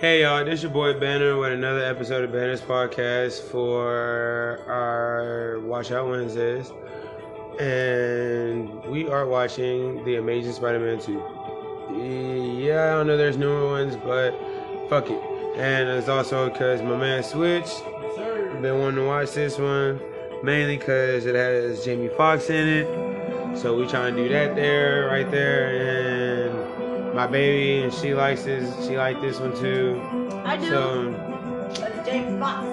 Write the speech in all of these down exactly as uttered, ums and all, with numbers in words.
Hey y'all, this your boy Banner with another episode of Banner's Podcast for our Watch Out Wednesdays. And we are watching The Amazing Spider-Man two. Yeah, I don't know there's newer ones, but fuck it. And it's also because my man Switch, been wanting to watch this one, mainly because it has Jamie Foxx in it. So we trying to do that there, right there, and my baby, and she likes this. She liked this one too. I do. So, it's James Fox.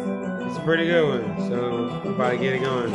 It's a pretty good one. So we're about to get it going.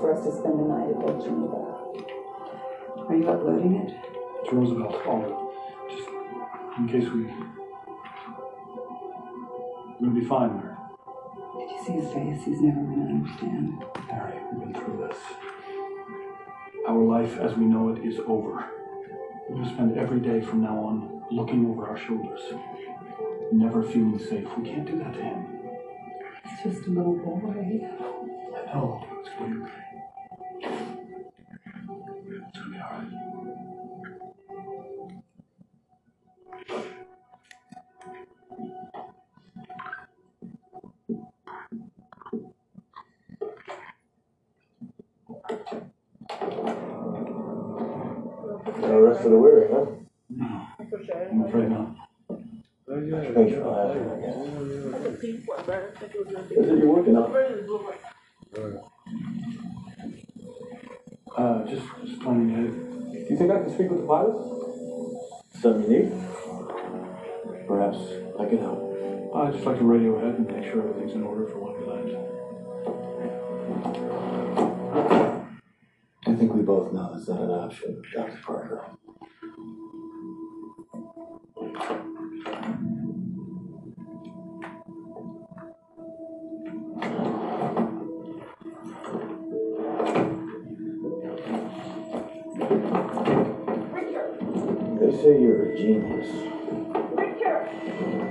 For us to spend the night at the Geneva. Are you uploading it? To Roosevelt, all just in case we... We'll be fine there. Did you see his face? He's never going to understand. Harry, we've been through this. Our life as we know it is over. We're going to spend every day from now on looking over our shoulders. Never feeling safe. We can't do that to him. He's just a little boy. I know. It's going to be okay. It's going to be all right. No rest of the weary, huh? No. I'm afraid not. Thanks for laughing, I guess. Is it you're working on? Uh, just, just planning ahead. Do you think I can speak with the pilots? Something you need? Perhaps I can help. I'd just like to radio ahead and make sure everything's in order for when we land. I think we both know that's not an option, Doctor Parker. Say you're a genius. Richard!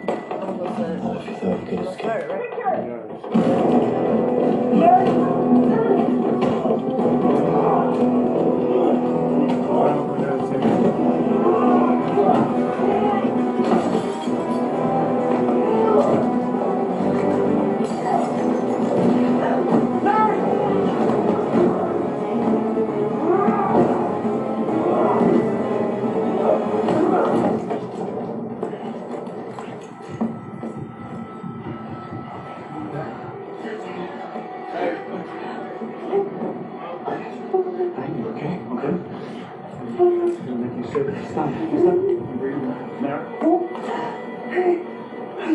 Not if you thought you could escape. Richard!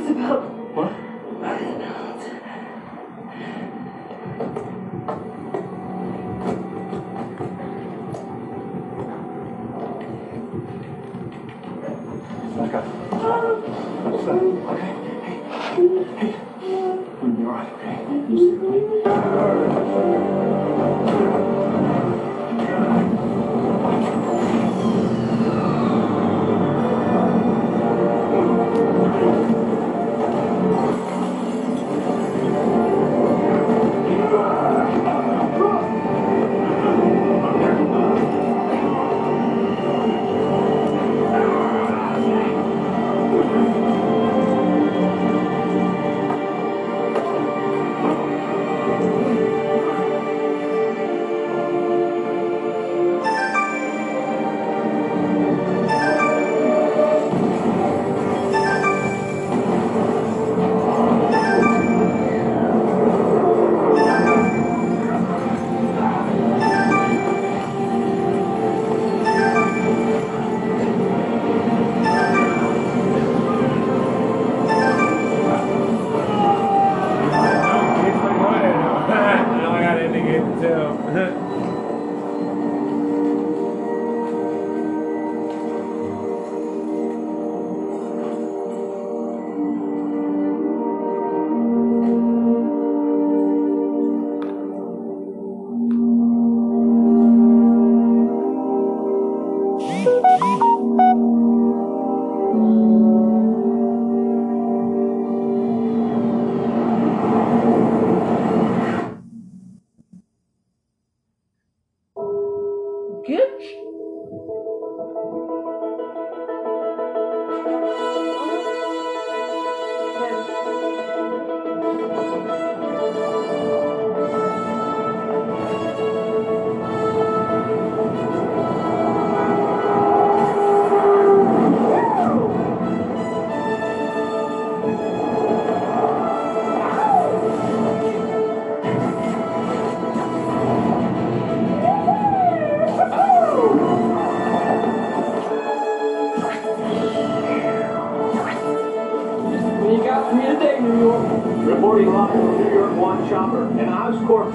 was about. What? I don't know. Back up. What's that? Okay. Hey. Hey. We'll be all right, okay? You stay with me.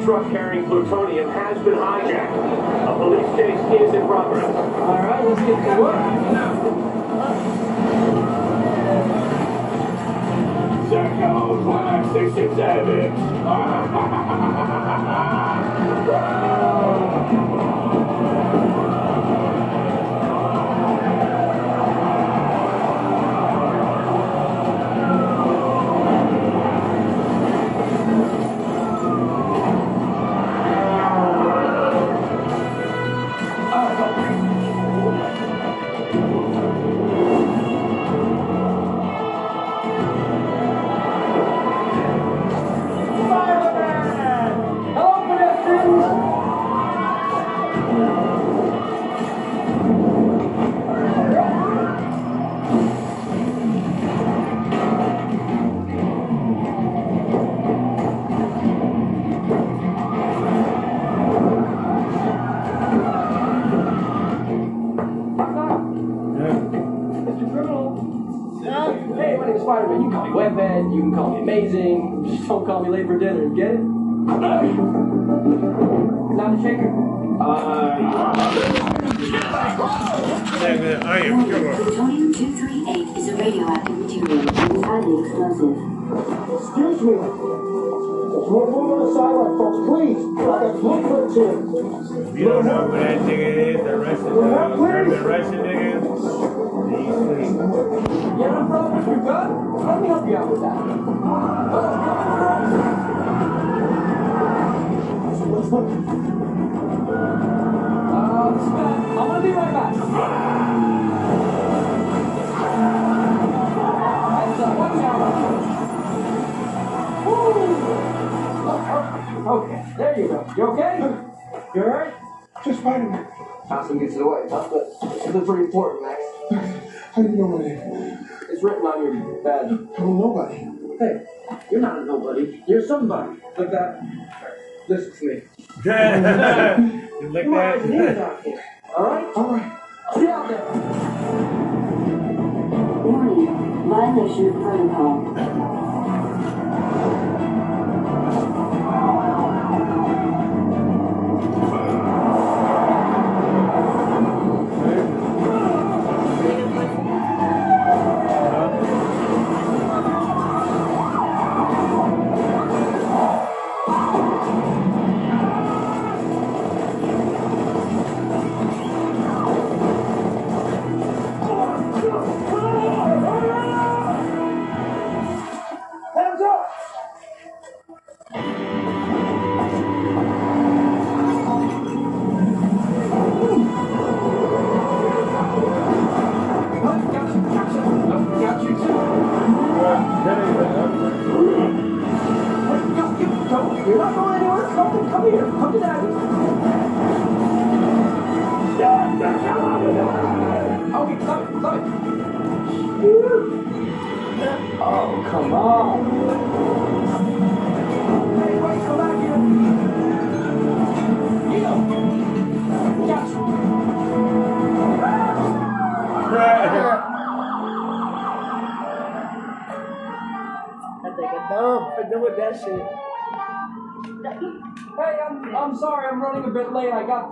Truck carrying plutonium has been hijacked. A police chase is in progress. All right, let's get to work. Second one, six six seven. You can call me amazing, just don't call me late for dinner, get it? Not a shaker? Uh... I am sure. Plutonium two thirty-eight is a radioactive material and is highly explosive. Excuse me. There's more food on the sidewalk, folks, please. I got blueprints here. You don't know what that nigga is, the rest of the... The rest of the nigga? You have a problem with your gun? Let me help you out with that. Uh, this man, I'm gonna be right back. That's uh, watch out. Woo! Okay, there you go. You okay? You alright? Just fine. Awesome gets it away. That's good. This is pretty important, Max. I didn't know my name. It's written on your badge. I'm nobody. Hey, you're not a nobody. You're somebody. Like that. Listen to me. You like that? You need out here. All right? All right. See you out there. Warning. Violation of protocol.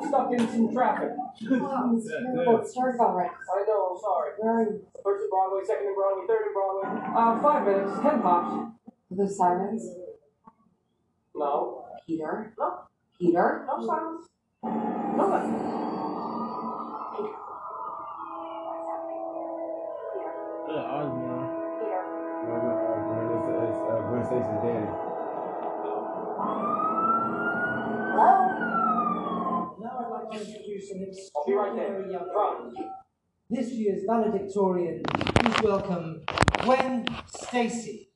Stuck in some traffic. Oh, it's terrible. It starts all right. I know, I'm sorry. Where are you? First in Broadway, second in Broadway, third in Broadway. Uh, five minutes, ten pops. The sirens? No. Peter? No. Peter? No sirens. Nobody. Peter. Yeah, I don't know. Peter. No, no, no. It's uh, Gwen Stacy's daddy. Hello? I'll be right there. Young Brown. This year's valedictorian, please welcome Gwen Stacy.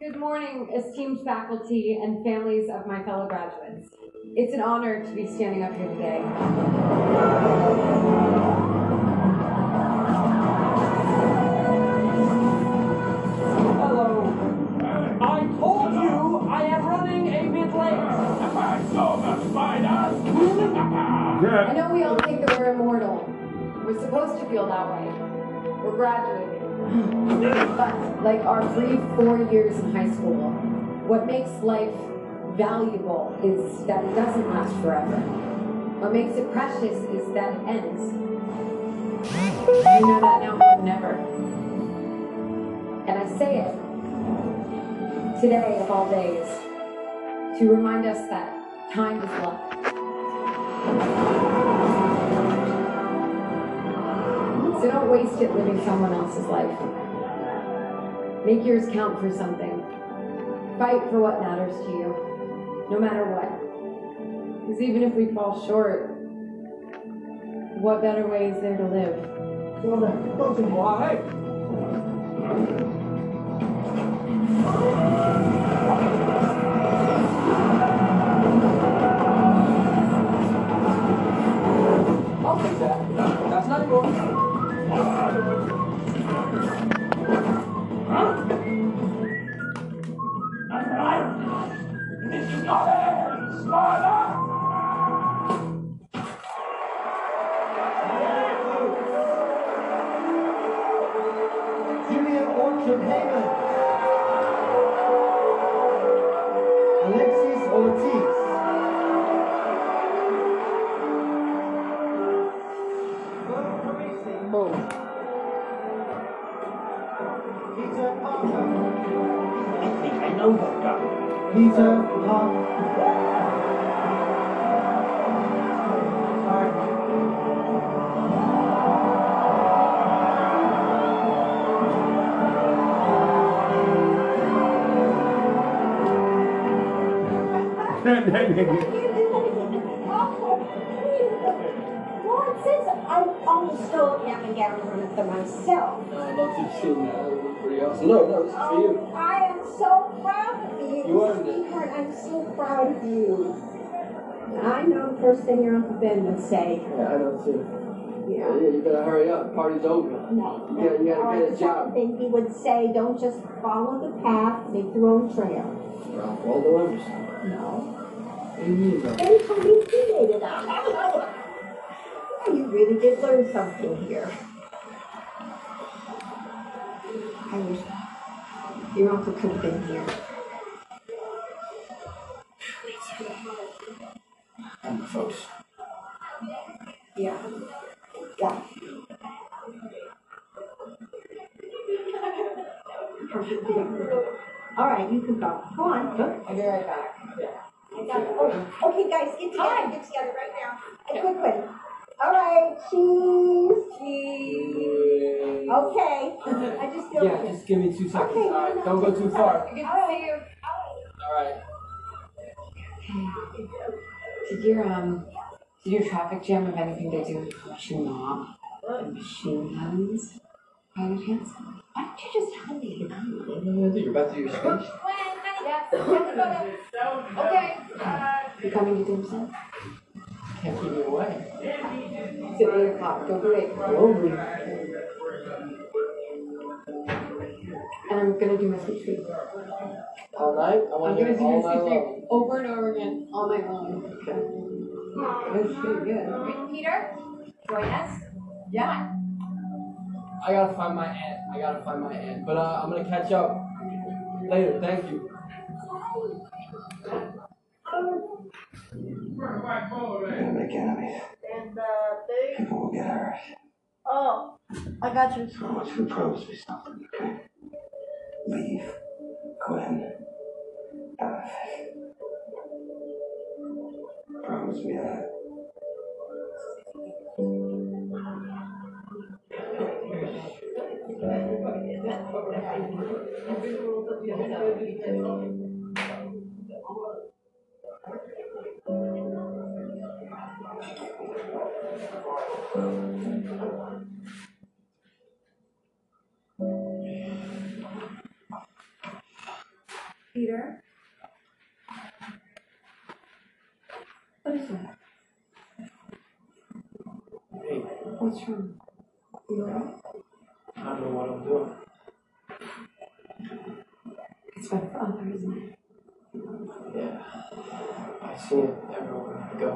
Good morning, esteemed faculty and families of my fellow graduates. It's an honor to be standing up here today. Hello. I told you I am running a bit late. I saw the spider. I know we all think that we're immortal. We're supposed to feel that way. We're graduating. But like our brief four years in high school, what makes life valuable is that it doesn't last forever. What makes it precious is that it ends. You know that now more than ever. And I say it today of all days to remind us that time is love. So don't waste it living someone else's life. Make yours count for something. Fight for what matters to you. No matter what. Because even if we fall short, what better way is there to live? I'll take that. That's not yours. Huh? This is not it, Spider! Julia Orchard Heyman. Alexis Ortiz. Mo. Peter Parker. I think I know that guy. Peter. What? Well, since I'm almost still looking at my gown from it for myself. No, I don't think so. No, no, this is for you. Oh, I am so proud of you. You earned it. Sweetheart, I'm so proud of you. I know the first thing your Uncle Ben would say. Yeah, I don't see it. Yeah. You gotta hurry up. Party's over. No. You gotta, you gotta get a job. Thing he would say, don't just follow the path, make your own trail. Well, all the others. No. What do you mean, though? They told me he made it out. Well, you really did learn something here. I wish your uncle could have been here. And the folks. Yeah. Yeah. Perfect. All right, you can go. Go on. Look. I'll be right back. Yeah. I got it. Oh, okay, guys, get together. Get together right now. And quickly. All right. Cheese. Cheese. Okay. I just feel yeah, good. Just give me two seconds. Okay, all right. No, no, Don't go too far. Good to see you. All right. Did your um did your traffic jam have anything to do with pushing off and machine guns? By any chance? Why don't you just tell me? You're about to do your speech. When? Yes. Okay. Uh, you coming to do himself? Can't keep you away. It's at eight o'clock. Don't break. And I'm gonna do my speech for you. All night? I want to do my speech over and over again, all night long. Okay. That's pretty good. Peter, join us. Yeah. I gotta find my aunt. I gotta find my aunt. But uh, I'm gonna catch up later. Thank you. We're gonna make enemies. And uh, they... people will get hurt. Oh, I got you. So much for promise me something, okay? Leave. Gwen. Uh, promise me that. Peter? What is that? Hey. What's wrong? You alright? I don't know what I'm doing. It's my father, isn't it? Yeah. I see him everywhere I go.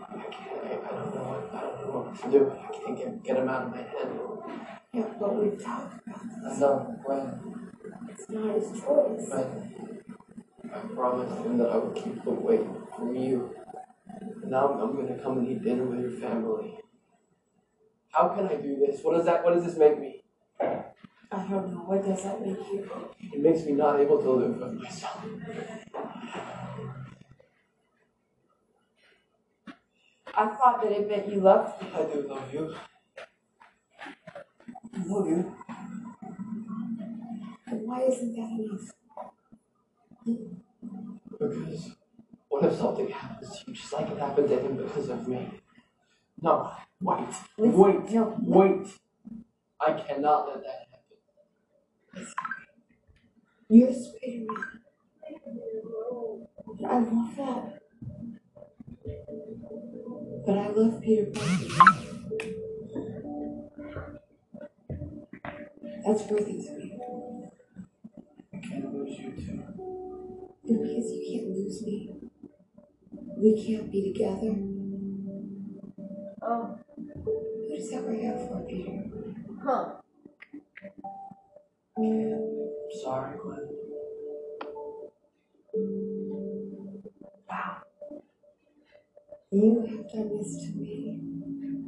I can't, I, I don't know what, I don't know what to do. I can't get, get him out of my head. Yeah, but we've talked about this. I know, when? It's not his choice. But I promised him that I would keep away from you. Now I'm, I'm going to come and eat dinner with your family. How can I do this? What does that? What does this make me? I don't know. What does that make you? It makes me not able to live with myself. I thought that it meant you loved me. I do love you. I love you. But why isn't that enough? Because what if something happens to you just like it happened to him because of me? No, wait, Listen, wait, no, wait. I cannot let that happen. Listen. You're Spider-Man. I love that. But I love Peter Parker. That's birthing to me. I can't lose you too. Because you can't lose me. We can't be together. Oh. Who does that work out for, Peter? Huh. Okay. I'm sorry, Gwen. Wow. You have done this to me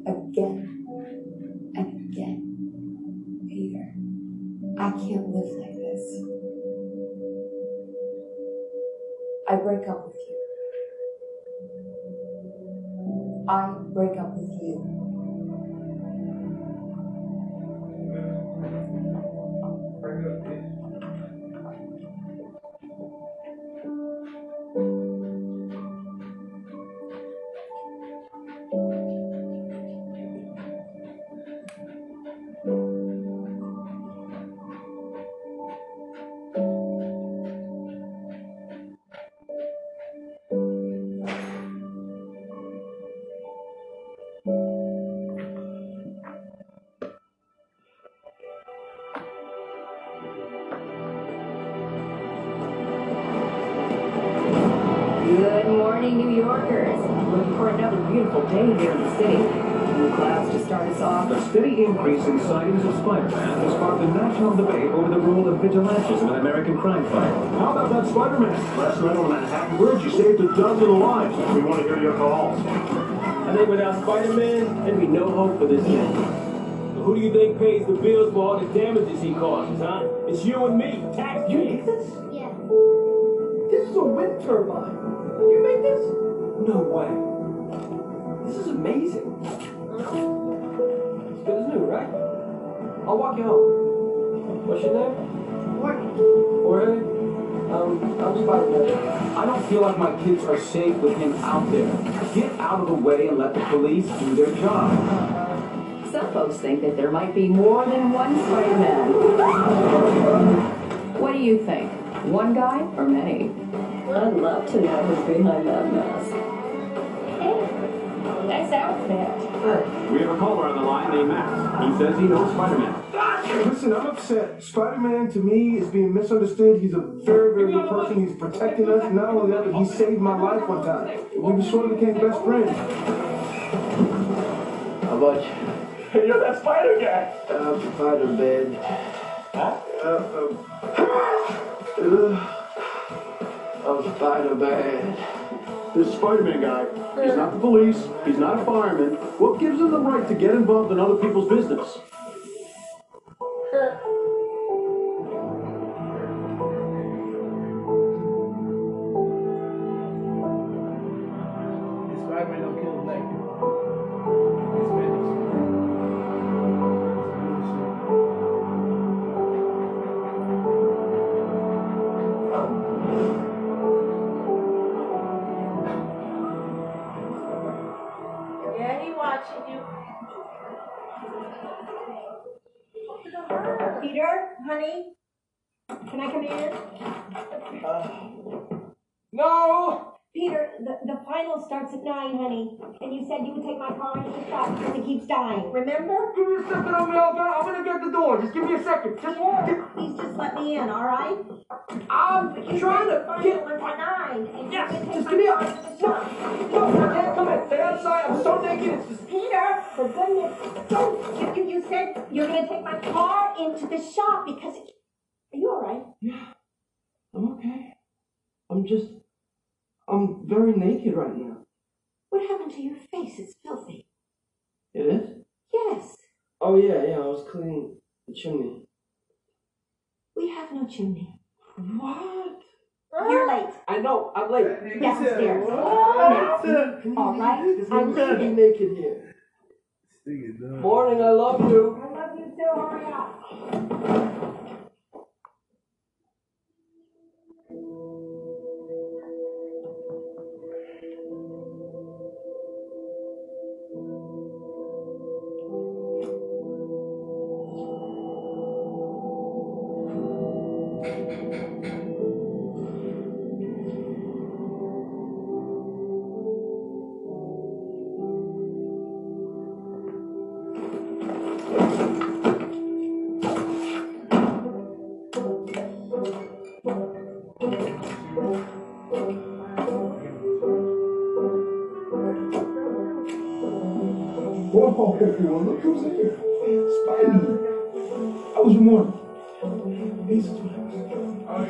again and again, Peter. I can't live like this. I break up with you. I break up with you. Break up with morning, New Yorkers. Looking for another beautiful day here in the city. Blue clouds to start us off. A steady increase in sightings of Spider-Man has sparked a national debate over the role of vigilantes in an American crime fight. How about that Spider-Man? Last night on Manhattan Bridge, you saved a dozen lives. We want to hear your calls. I think without Spider-Man, there'd be no hope for this city. Who do you think pays the bills for all the damages he causes, huh? It's you and me, tax me. You make this? Yeah. This is a wind turbine. You make this? No way. This is amazing. It's good as new, right? I'll walk you home. What's your name? What? Where? Um, I'm Spider-Man. I don't feel like my kids are safe with him out there. Get out of the way and let the police do their job. Some folks think that there might be more than one Spider-Man. What do you think? One guy or many? I'd love to know who's behind that mask. Hey, nice outfit. We have a caller on the line named Max. He says he knows Spider-Man. Listen, I'm upset. Spider-Man, to me, is being misunderstood. He's a very, very good person. He's protecting us. Not only that, but he saved my life one time. We sort of became best friends. How about you? You're that spider guy! Uh, spider bed. Huh? Uh, um, uh, I'm spider bad. This Spider-Man guy, he's not the police, he's not a fireman. What gives him the right to get involved in other people's business? Peter, honey, can I come in? Uh, no! Peter, the, the final starts at nine, honey. And you said you would take my car into the shop because it keeps dying. Remember? Give me a second, I'm going to get the door. Just give me a second. Just Peter, please just let me in, all right? I'm you trying to get... Final nine. Yes, just give me a... No, no, I can't come in. Stay outside. I'm so naked. It's just... Peter, for goodness, don't... You, you said you're going to take my car into the shop because it... Are you all right? Yeah, I'm okay. I'm just... I'm very naked right now. What happened to your face? It's filthy. It is? Yes. Oh, yeah, yeah, I was cleaning the chimney. We have no chimney. What? You're late. I know, I'm late. Downstairs. Now. All right, I'm leaving. Naked here. Morning, I love you. I love you too, hurry up. Whoa, everyone, look who's here. Spidey. How was your morning? Oh, you got Mason to this name, right?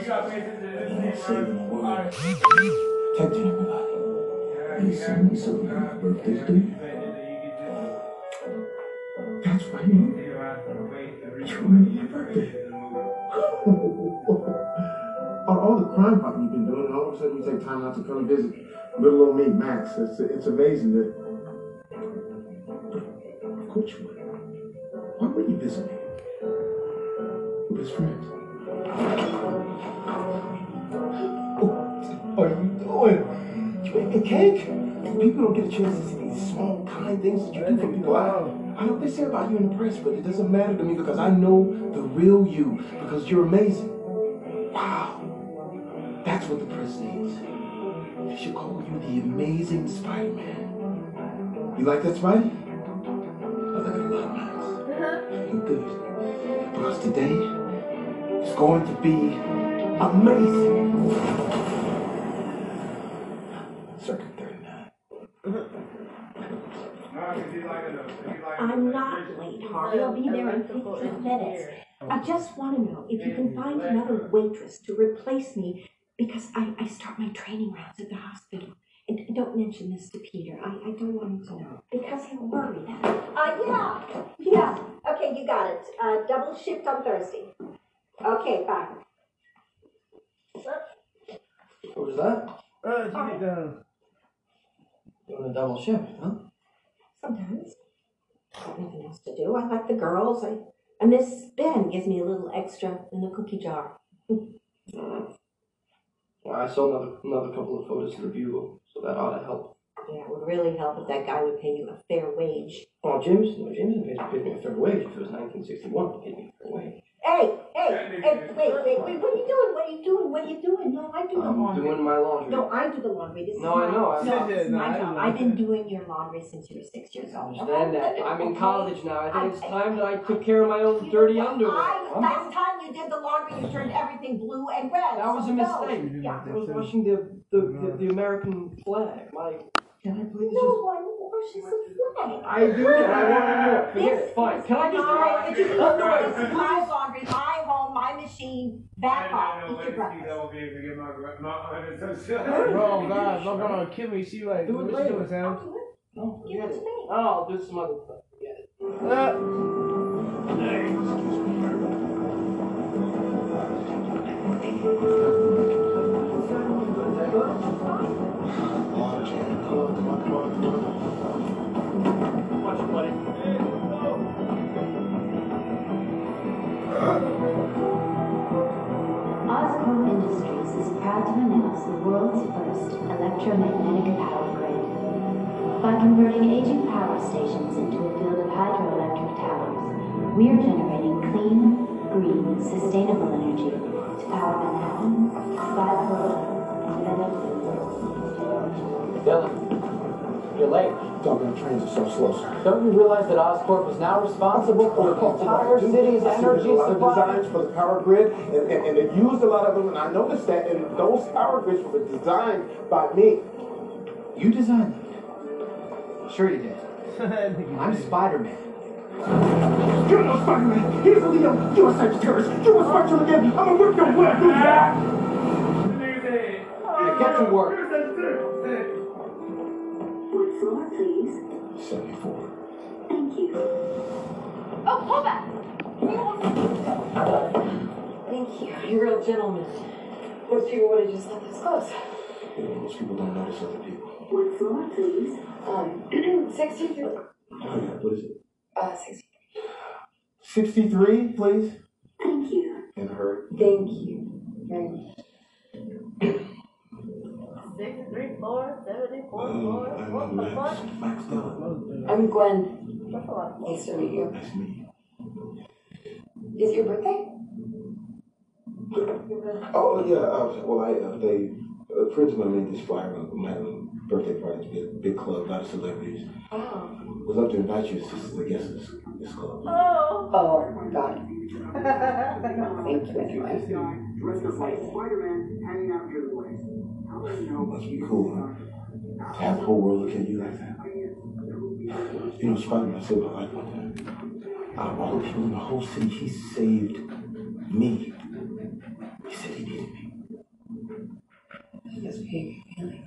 Protecting everybody. You send me something on my birthday today? That's right, man. It's really your birthday. On all the crime fighting you've been doing, all of a sudden you take time out to come visit little old me, Max. It's, it's amazing that... Which one? Why were you busy? We're best friends. What are you doing? You making cake? People don't get a chance to see these small, kind things that you do for people. I, I know they say about you in the press, but it doesn't matter to me because I know the real you, because you're amazing. Wow. That's what the press needs. They should call you the Amazing Spider-Man. You like that, Spidey? Good. Because today is going to be amazing. Sir. not late, Harvey. I'll be there in fifteen minutes. I just want to know if you can find another waitress to replace me, because I, I start my training rounds at the hospital. And don't mention this to Peter. I, I don't want him to know, because he'll worry that. Uh, yeah. Yeah. Okay, you got it. Uh, double shift on Thursday. Okay, bye. What was that? Uh, you right. down. Doing a double shift, huh? Sometimes. I've got nothing else to do. I like the girls. I, I miss Ben gives me a little extra in the cookie jar. Mm. Well, I saw another another couple of photos in the Bugle, so that ought to help. Yeah, it would really help if that guy would pay you a fair wage. Oh, James? No, James paid me a fair wage. It was nineteen sixty-one. He paid me a fair wage. Hey, hey, hey, wait, wait, wait, what are you doing? What are you doing? What are you doing? No, I do the I'm laundry. I'm doing my laundry. No, I do the laundry. This is no, my, I know. I no, this is no, my job. I've been doing your laundry since you were six years old. I understand that. I'm in college now. I think I, it's time I, that I took care of my own dirty underwear. I, huh? Last time you did the laundry, you turned everything blue and red. That was so a mistake. No. Yeah. I was washing the, the, the, the American flag. My, can I please no just... one washes the flag. I do. I want to do it. This fine. Can I just do it? This is my laundry, my home, my machine, back home, eat your breakfast. Bro, guys, I'm going to kill me. See you later. Do it later, Sam. No, give it to me. Oh, I'll do some other stuff. Yeah. Uh. Come on, come on, come on, come on. Watch it, buddy. Hey, go. Oscorp Industries is proud to announce the world's first electromagnetic power grid. By converting aging power stations into a field of hydroelectric towers, we are generating clean, green, sustainable energy to power Manhattan, Bipolar, and Venice. Dylan, you're late. Dublin trains are so slow, sir. Don't you realize that Oscorp is now responsible for the entire city's energy supply? A lot of designs for the power grid, and, and, and it used a lot of them, and I noticed that, and those power grids were designed by me. You designed them? Sure you did. I'm Spider-Man. You're no Spider-Man. He's a Leo. You're a cyber terrorist. You're a Spider-Man again. I'm gonna whip your web. Yeah, get to work. One floor, please. seventy-four. Thank you. Oh, pull back! Thank you. You're a real gentleman. Most people would have just let this close. Yeah, most people don't notice other people. One floor, please. Um, sixty-three. Oh, yeah, what is it? Uh, sixty-three. sixty-three, please. Thank you. In a hurry. Thank you. Thank you. six, three, four, seven, eight, four, um, four, I'm four, Max, four. Max Dillon. I'm Gwen. Nice to meet you. Nice to meet you. Is it your birthday? Oh, yeah. Uh, well, I, uh, they, uh, friends of mine made this flyer when my birthday party at a big club, not celebrities. Oh. I was up to invite you as a guest at this club. Oh. Oh, got it. Thank you anyway. Dressed up like Spider-Man, hanging out your voice. It must be cool, huh? To have the whole world look at you like that. You know, Spider-Man saved my life one time. Out of all the people in the whole city, he saved me. He said he needed me. That's big, really.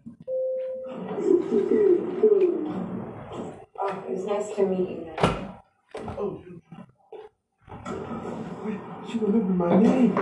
Oh, it was nice to meet you. Oh. Wait, she remembered my name.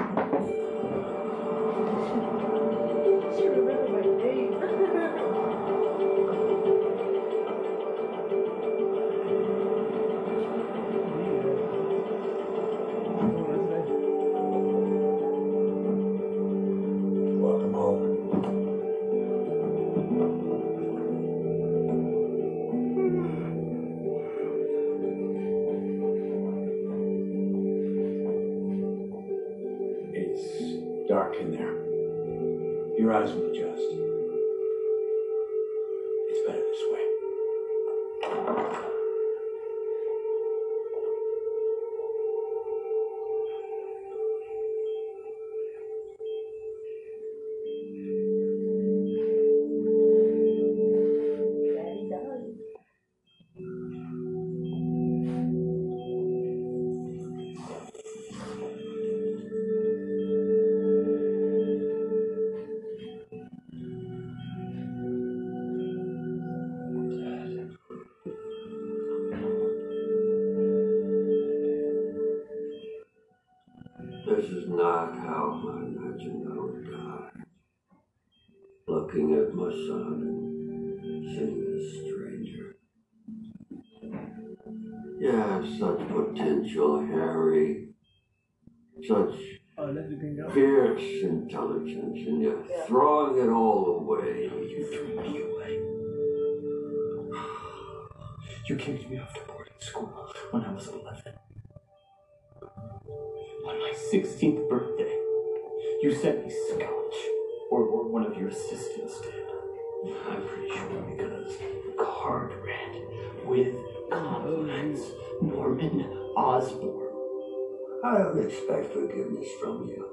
not how I imagined I would die. Looking at my son and seeing this stranger. Yeah, such potential, Harry. Such fierce intelligence, and you're yeah. throwing it all away. No, you threw me away. You came to me after boarding school when I was eleven. On my sixteenth birthday, you sent me scotch, or, or one of your assistants did. I'm pretty sure because the card read with compliments, Norman Osborn. I don't expect forgiveness from you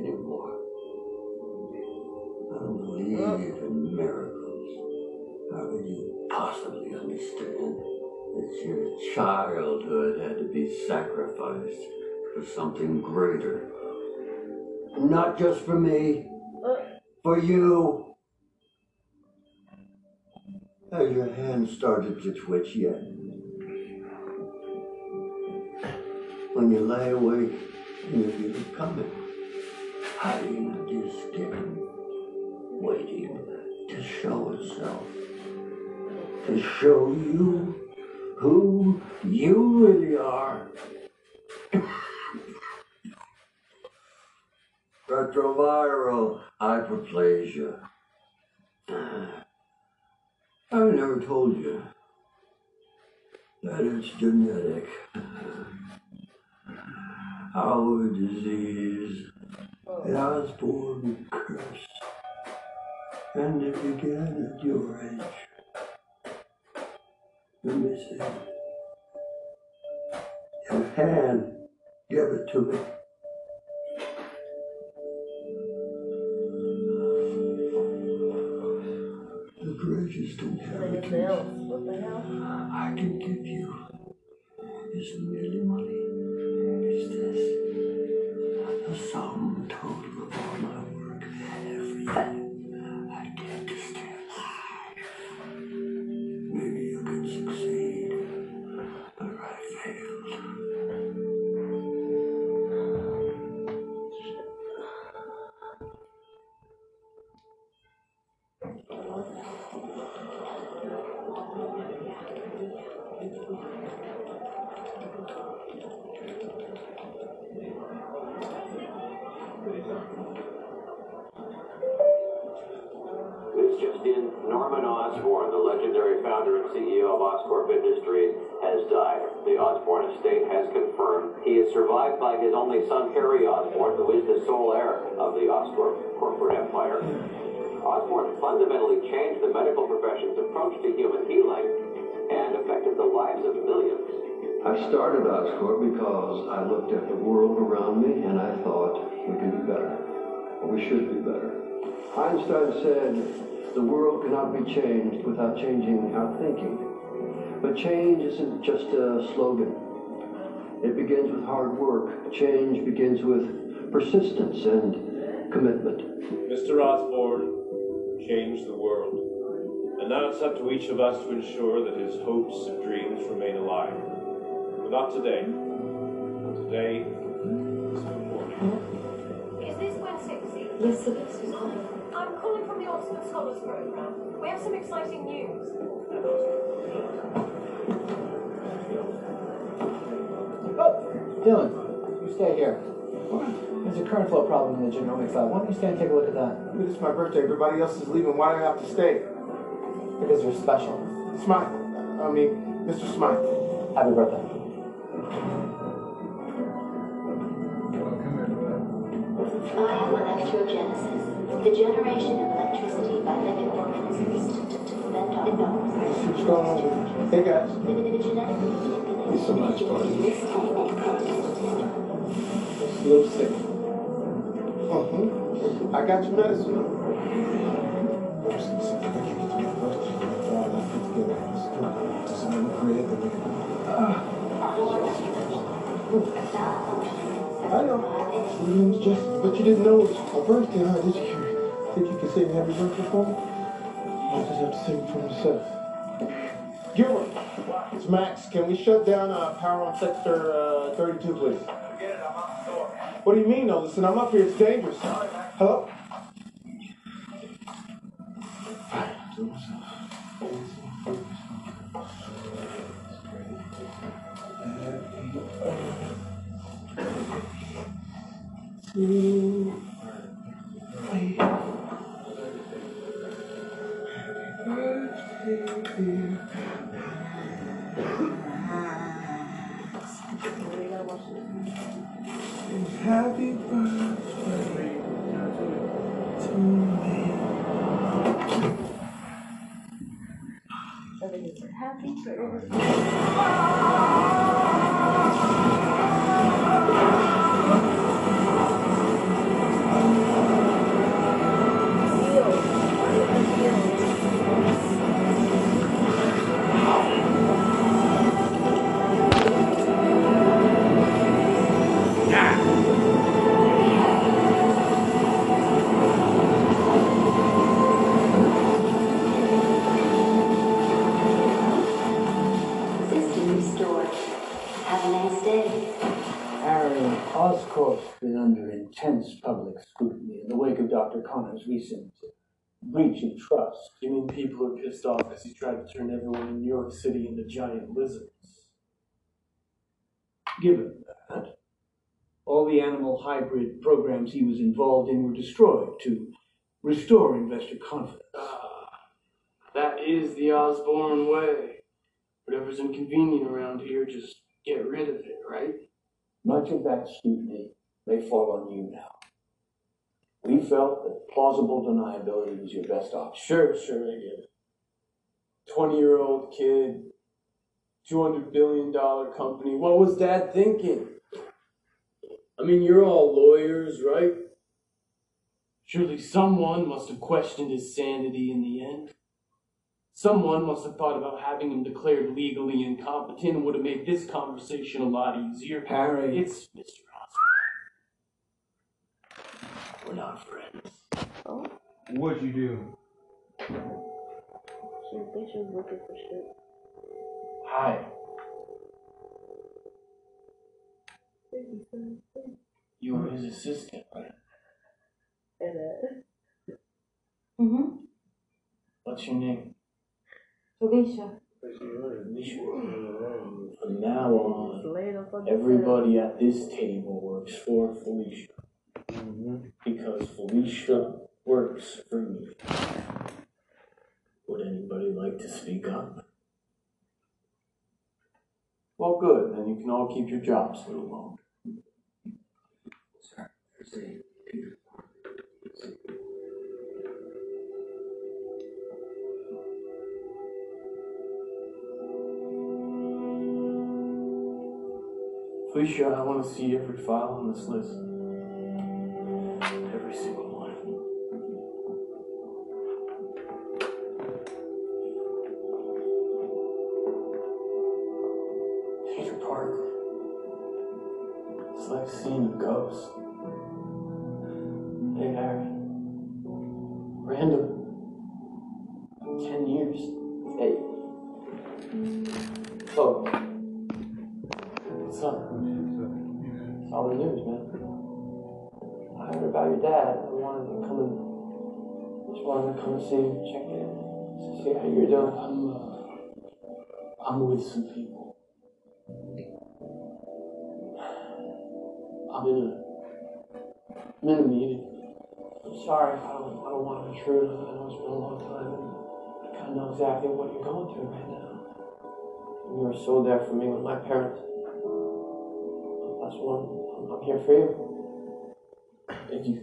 anymore. I don't believe in miracles. How could you possibly understand that your childhood had to be sacrificed for something greater? Not just for me, for you. Has your hand started to twitch yet? When you lay awake, you feel it coming, hiding under skin, waiting to show itself, to show you who you really are. Retroviral hyperplasia. I never told you that it's genetic. Our disease, the Osborn curse, and it began at your age. Let me see. Your hand, give it to me. The greatest inheritance I can give you is merely money. Sum total of all my work, everything I did to stay alive. Maybe you can succeed, but I failed. C E O of Oscorp Industries has died. The Osborn estate has confirmed he is survived by his only son, Harry Osborn, who is the sole heir of the Oscorp corporate empire. Osborn fundamentally changed the medical profession's approach to human healing and affected the lives of millions. I started Oscorp because I looked at the world around me and I thought we can do better, or we should do better. Einstein said, "The world cannot be changed without changing our thinking." But change isn't just a slogan. It begins with hard work. Change begins with persistence and commitment. Mister Osborn changed the world. And now it's up to each of us to ensure that his hopes and dreams remain alive. But not today. Not today, it's no morning. Is this Gwen Stacy? Yes, it is. I'm calling from the Oxford Scholars Programme. We have some exciting news. Oh, Dylan, you stay here. What? There's a current flow problem in the genomics lab. Why don't you stay and take a look at that? I mean, it's my birthday. Everybody else is leaving. Why do I have to stay? Because you're special. Smythe. I mean, Mister Smythe. Happy birthday. I am an electrogenesis. The generation of electricity by electroorganisms to prevent our norms. Hey guys. It's so much fun. It's a little sick. Mm-hmm. I got your medicine. I know. Just, but you didn't know it was my birthday, huh? Did you? Think you can sing happy birthday for me? I just have to sing it for myself. Gilbert, it's Max. Can we shut down uh, power on sector uh, thirty-two, please? Forget it, I'm on the door. What do you mean? No, listen, I'm up here. It's dangerous. Hello? Two, three. Happy birthday to me. Happy Oscorp's been under intense public scrutiny in the wake of Doctor Connors' recent breach of trust. You mean people are pissed off because he tried to turn everyone in New York City into giant lizards? Given that, all the animal hybrid programs he was involved in were destroyed to restore investor confidence. Ah, that is the Osborn way. Whatever's inconvenient around here, just get rid of it, right? Much of that scrutiny may fall on you now. We felt that plausible deniability was your best option. Sure, sure, I get it. twenty-year-old kid, two hundred billion dollar company. What was Dad thinking? I mean, you're all lawyers, right? Surely someone must have questioned his sanity in the end. Someone must have thought about having him declared legally incompetent and would have made this conversation a lot easier. Harry. It's Mister Osborn. We're not friends. Oh? What'd you do? She thinks she's looking for shit. Hi. You were his assistant, right? And, uh... Mm-hmm. What's your name? Felicia. From now on, everybody at this table works for Felicia. Mm-hmm. Because Felicia works for me. Would anybody like to speak up? Well, good. Then you can all keep your jobs a little longer. Sorry. Proceed. Felicia, I want to see every file on this list. Every single one. Peter Parker. It's like seeing a ghost. Hey, Harry. Random. Ten years. Hey. Oh. What's up? It's all the news, man. I heard about your dad. I wanted to come and just wanted to come and see, check in, see how you're doing. I'm, uh, I'm with some people. I'm in a, I'm in a meeting. I'm sorry if I don't, I don't want to intrude. I know it's been a long time, and I kind of know exactly what you're going through right now. And you were so there for me with my parents. That's one. I'm here for you. Thank you.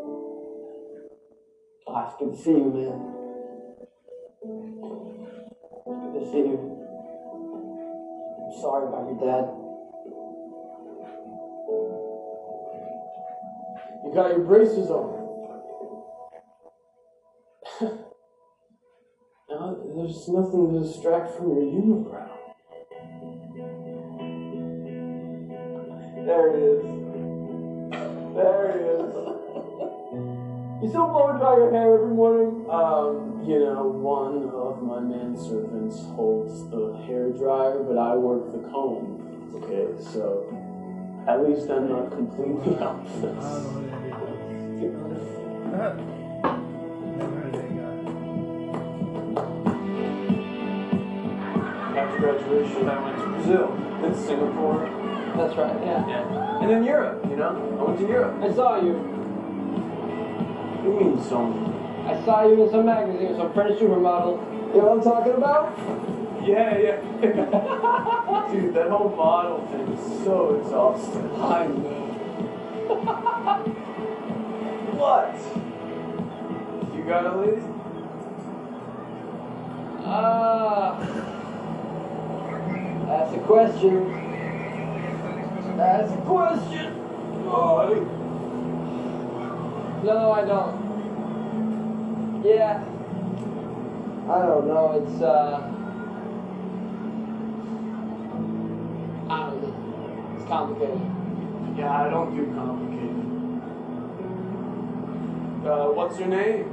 Oh, it's good to see you, man. It's good to see you. I'm sorry about your dad. You got your braces on. No, there's nothing to distract from your unibrow. There it is. There it is. You still blow dry your hair every morning? Um, you know, one of my manservants holds the hair dryer, but I work the comb. Okay, so I At least I'm not completely opposite. After graduation, I went to Brazil, then Singapore. That's right, yeah. yeah. And then Europe, you know? I went to Europe. I saw you. What do you mean, some? I saw you in some magazine, some French supermodel. You know what I'm talking about? Yeah, yeah. Dude, that whole model thing is so exhausting. I know. What? You got a lady? Ah. Uh, that's a question. That's a question. Oh. No, I don't. Yeah. I don't know. It's, uh... I don't know. It's complicated. Yeah, I don't do complicated. Uh, what's your name?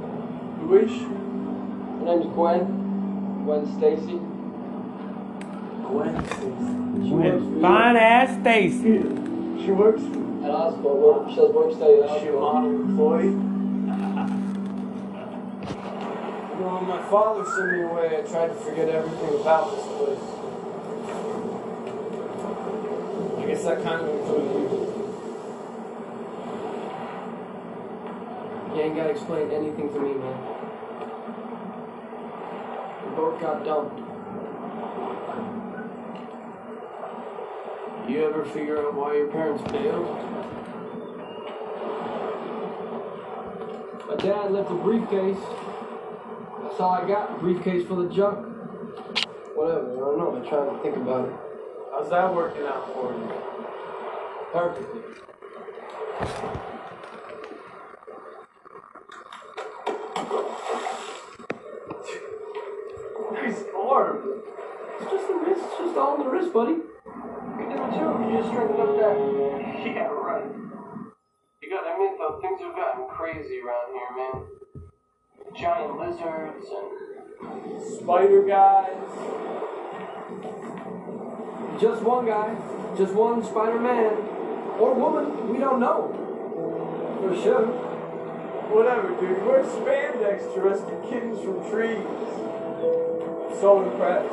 You wish? Her name is Gwen. Gwen Stacy. Gwen Stacy. She works for fine you. Ass Stacy. She works for you. At Oscorp. She does work study at Oscorp. She a model employee. You know, when my father sent me away, I tried to forget everything about this place. I guess that kind of includes you. You ain't gotta explain anything to me, man. We both got dumped. You ever figure out why your parents failed? My dad left a briefcase. That's all I got. A briefcase full of junk. Whatever, I don't know. I'm trying to think about it. How's that working out for you? Perfectly. Nice arm. It's just the wrist. It's just all in the wrist, buddy. You did it too. You just straightened up that. Yeah, right. You got. I mean, though, things have gotten crazy around here, man. Giant lizards and spider guys. Just one guy, just one Spider-Man, or woman, we don't know, for sure. Whatever, dude, we're spandex to rescue kittens from trees. I'm so impressed.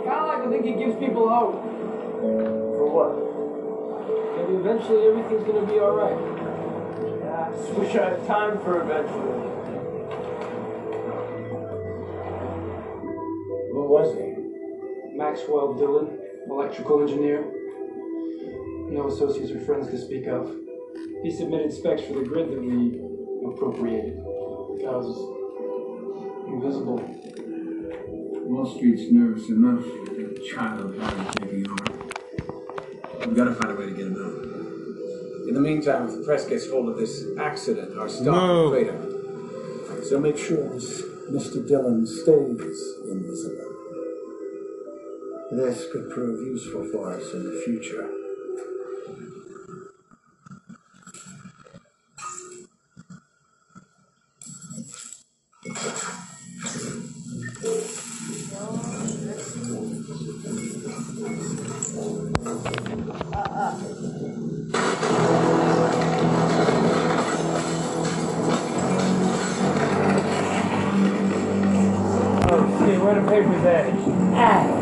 Kinda like to think it gives people hope. For what? Maybe eventually everything's gonna be alright. Yeah, I just wish I had time for eventually. What was he? Maxwell Dillon. Electrical engineer. No associates or friends to speak of. He submitted specs for the grid that we appropriated. The guy was invisible. Wall Street's nervous enough. The child has taking over. We've got to find a way to get him out. In the meantime, if the press gets hold of this accident, our stock will fade out. So make sure Mister Dillon stays invisible. This could prove useful for us in the future. Oh, see, where the paper's at? Ah!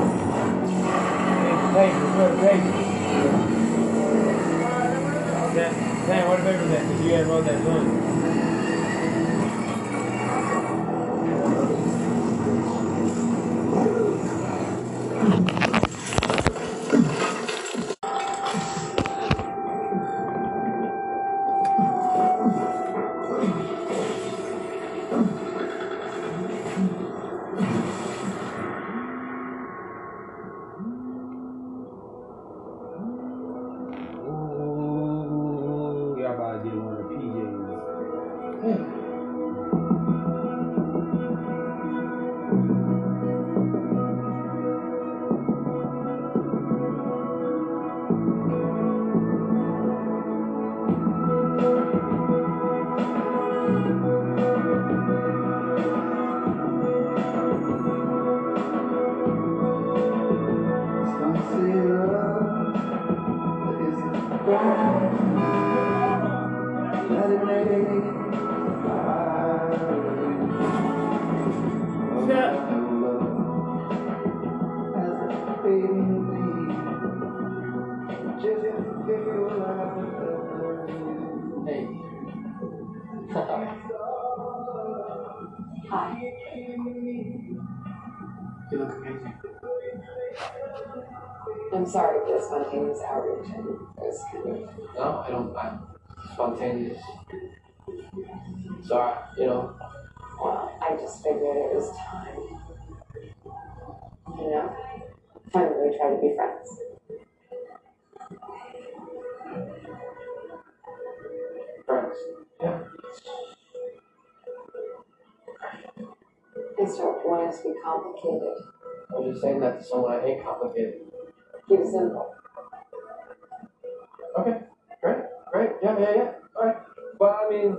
Dealing with P Js Hi. You look amazing. I'm sorry for the spontaneous outreach. I was kind of... No, I don't... I'm spontaneous. Sorry, you know. Well, I just figured it was time. You know? Finally try to be friends. Friends? Yeah. I don't want us to be complicated. I'm just saying that to someone I hate complicated. Keep it simple. Okay, great, great, yeah, yeah, yeah, alright. Well, I mean,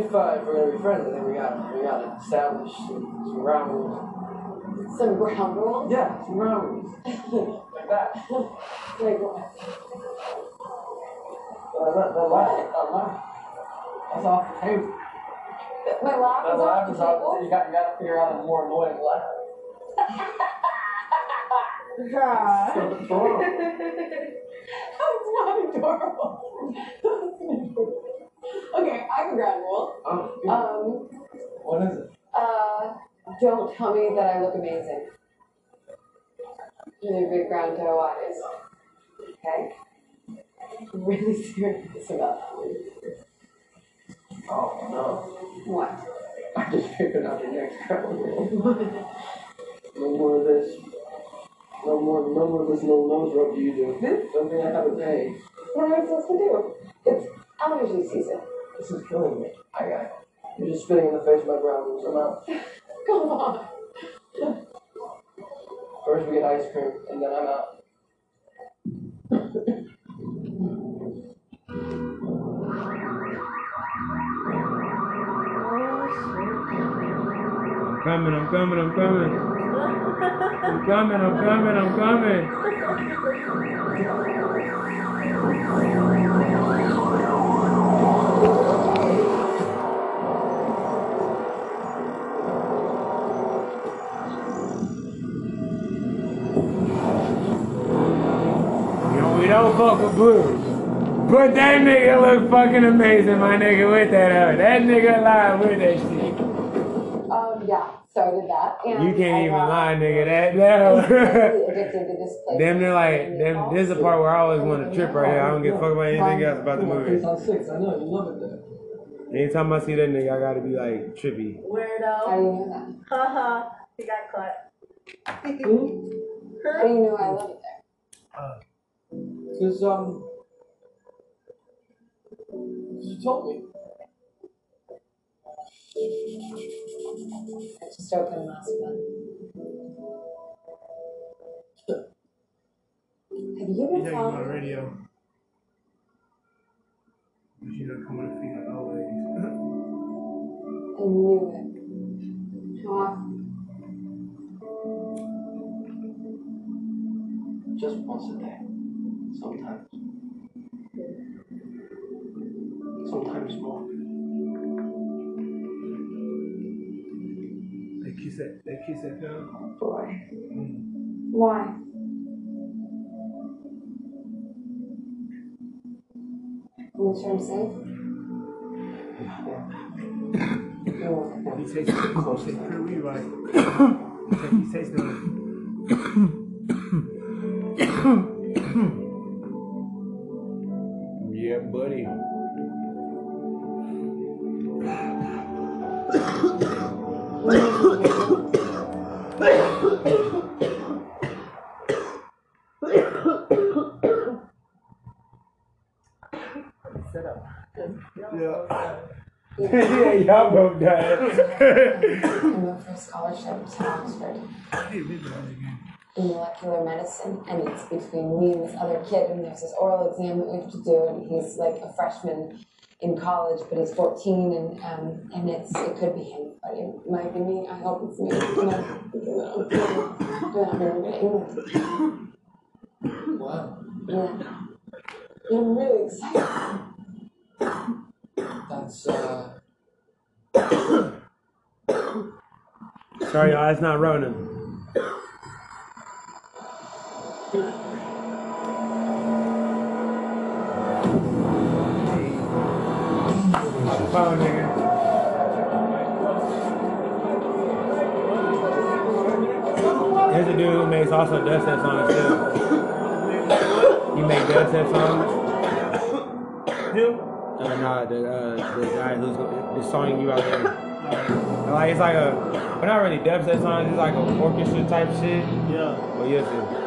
if, uh, if we're going to be friends, I think we got we got to establish some, some ground rules. Some ground rules? Yeah, some ground rules. Like that. Like what? Well, that, that laugh, that laugh, that's off the table. My laugh is off the table? You got, you got to figure out a more annoying laugh. That's so adorable. That's not adorable. That's adorable. Okay, I have a ground rule. Oh, yeah. Um, what is it? Uh, don't tell me that I look amazing. Really big ground doe eyes. Okay? I'm really serious about that. Oh, no. What? I just figured out the next ground rule. No more of this. No more, no more of this little nose rub you do. Hmm? Something I haven't paid. What am I supposed to do? It's allergy season. This is killing me. I got it. You're just spitting in the face of my brown rules. I'm out. Come on. First we get ice cream, and then I'm out. I'm coming, I'm coming, I'm coming. I'm coming, I'm coming, I'm coming. You know, we don't fuck with blues. But that nigga look fucking amazing, my nigga, with that hair. That nigga alive with that shit. Um, yeah. So did that. And you can't I even got, lie, nigga. That, that Them, they're like, them, this is the part where I always want to trip right here. I don't give a fuck about anything else about the movie. I know, you love it there. Anytime I see that nigga, I gotta be like, trippy. Weirdo. I didn't know that. Haha, he got caught. I didn't know I love it there. Because, uh, um, you told me. I just opened last one. Have you ever found... on the radio. She's not coming to feed the old ladies. I knew it. How often? Just once a day. Sometimes. Sometimes more. Kiss it, they kiss it down. Oh boy. Mm. Why? Make sure I'm safe? Yeah. He takes it close, it's pretty right. He takes it on. Yeah, buddy. Yeah, y'all both died. I'm up for a scholarship to Oxford in molecular medicine, and it's between me and this other kid, and there's this oral exam that we have to do, and he's like a freshman in college, but he's fourteen, and um, and it's it could be him, but it might be me. I hope it's me. Wow. Yeah. I'm really excited. That's uh. Sorry, y'all, it's not Ronan. Phone, nigga. also does that song himself. He made does that song. Who? Uh, nah, the uh, the guy who's the song you out there. Like it's like a, but not really dubstep that song. It's like a orchestra type shit. Yeah. Well, yes, sir. Yes.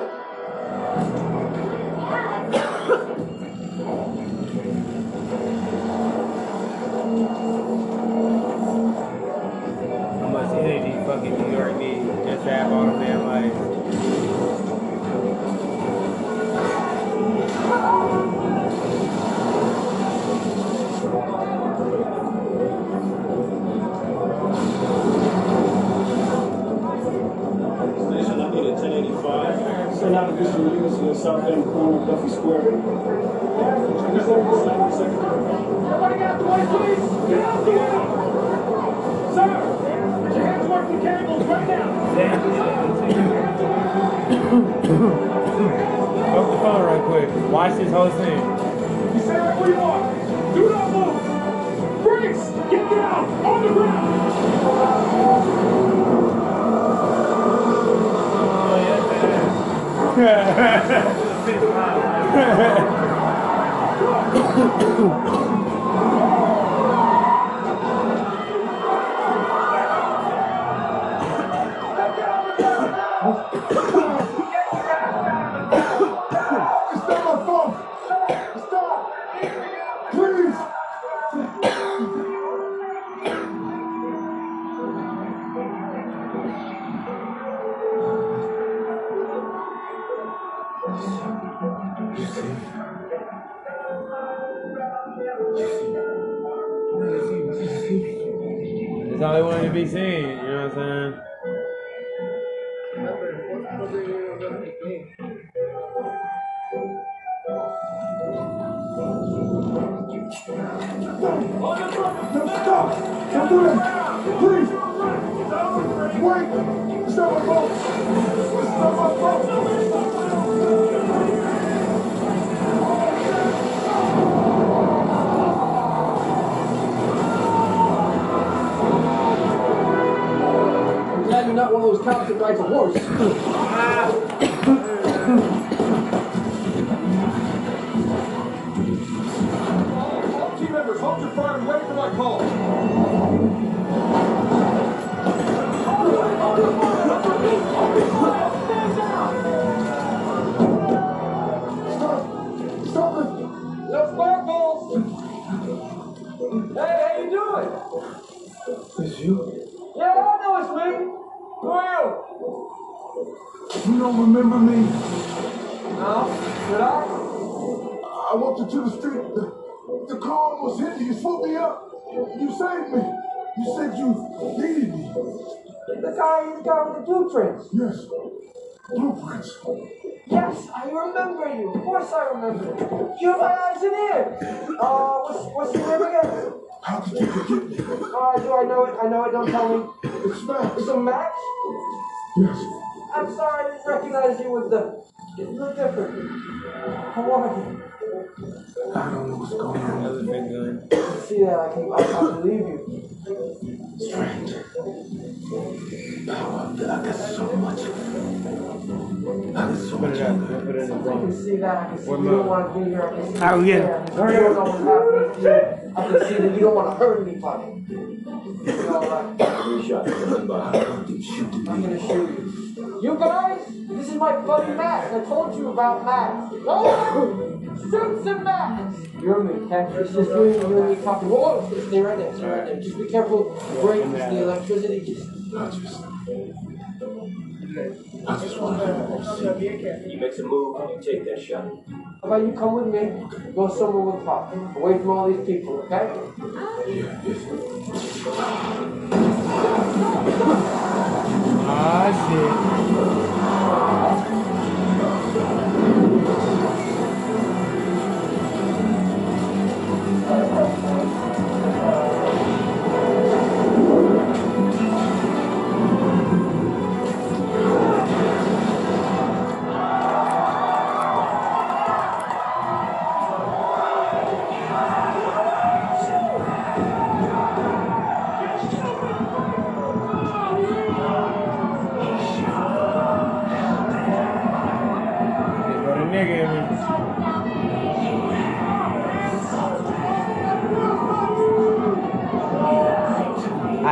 Blueprints. Yes, I remember you. Of course I remember you. You're my eyes and ears. Uh, what's, what's your name again? How did you forget me? Oh, I do. I know it. I know it. Don't tell me. It's Max. It's a Max? Yes. I'm sorry I didn't recognize you with the... You're different. How are you? I don't know what's going on. Another big gun. See that? I can, I can't believe you. Strength. Power. I got so much. I got so much. I can see that. I can see you don't want to be here. I can see oh, yeah. I can see that you don't want to hurt anybody. So, like, I'm going to shoot you. You guys, this is my buddy Max. I told you about Max. Oh! Shoot some Max! You're me, okay? It's just you and me talking. Whoa, whoa, stay right there, stay right there. Just be careful. Break the electricity. I just... I just want to... You make some move, you take that shot. How about you come with me? Go somewhere with Pop. Away from all these people, okay? Yeah, ah, shit.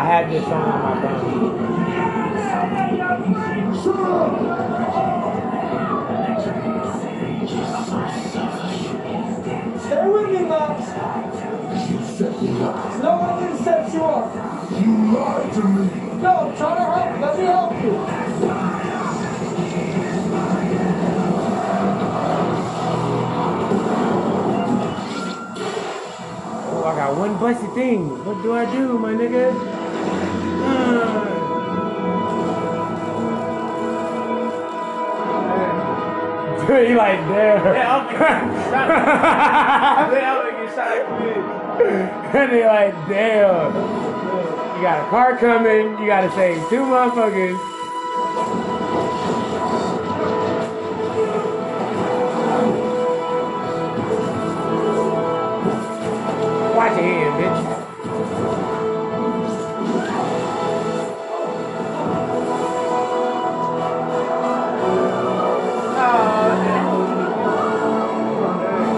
had this song on my phone. Stay with me, Mom. You set me up. No one can set you up. You lied to me. No, try to help. Let me help you. I got one busted thing. What do I do, my nigga? Uh. Dude, you like, damn. Yeah, I'm like, you shot like a bitch. And they like, damn. You got a car coming. You got to save two motherfuckers. Watch your hand, bitch. Oh,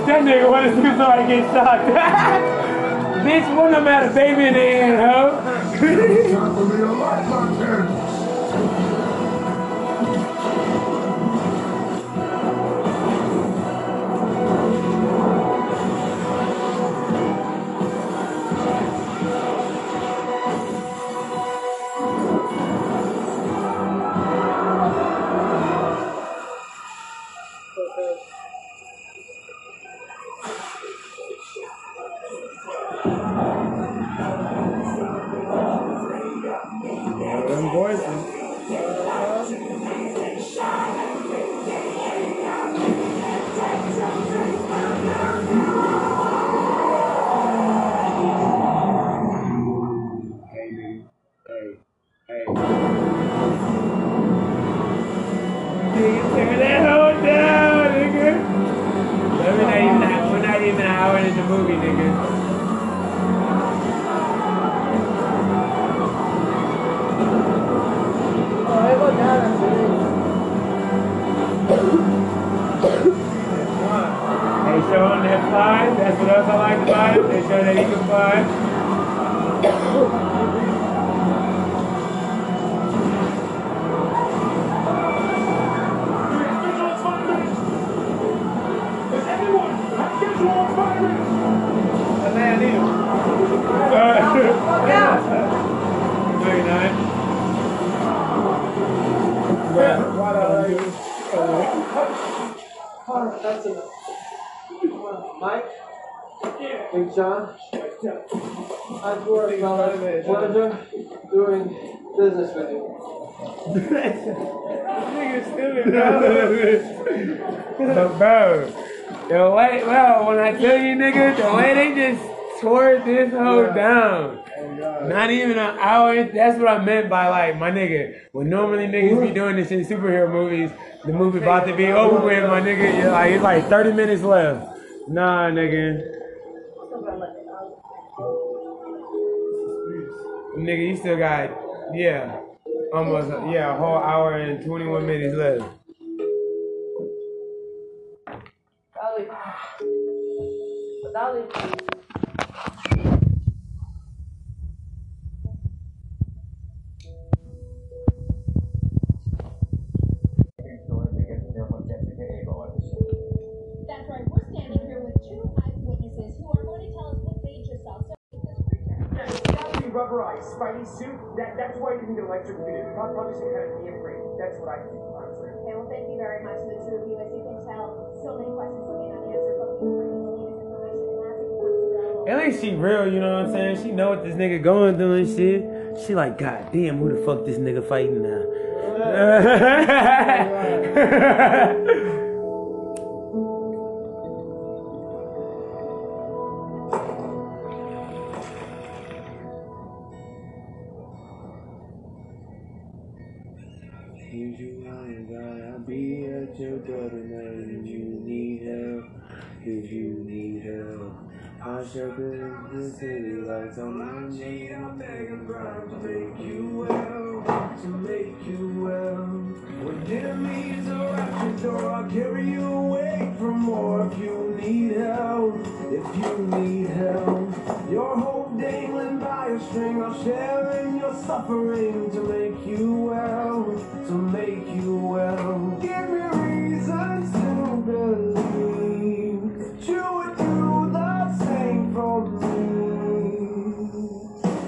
that nigga wanted to start to get shot. Bitch, one of them had a baby in the end, ho. Time for me to light my candles. Bro, the way, well, when I tell you niggas, the way they just tore this hoe yeah. down. Oh, not even an hour. That's what I meant by like, my nigga, when normally niggas be doing this in superhero movies, the movie about to be over with, my nigga. You're like, it's like thirty minutes left. Nah, nigga. Nigga, you still got, yeah, almost, yeah, a whole hour and twenty-one minutes left. Dolly. That's right, we're standing here with two eyewitnesses who are going to tell us what they just saw. Yeah, it's got to be rubberized, spiny suit. That, that's why you need electrocuted. Not probably some kind of near brain. That's what I think, honestly. Okay, well, thank you very much to the two of you. As you can tell, so many questions remain unanswered, but we were able to. At least she real, you know what I'm saying? She know what this nigga going through and shit. She like, God damn, who the fuck this nigga fighting now? Did you mind if I be at your door tonight? If you need help, if you need help. I shall build the city lights on my knee. I'm begging God to make you well, to make you well. When enemies are at your door, I'll carry you away from more. If you need help, if you need help, your whole day went by. string of sharing your suffering to make you well, to make you well. Give me reasons to believe that you would do the same for me,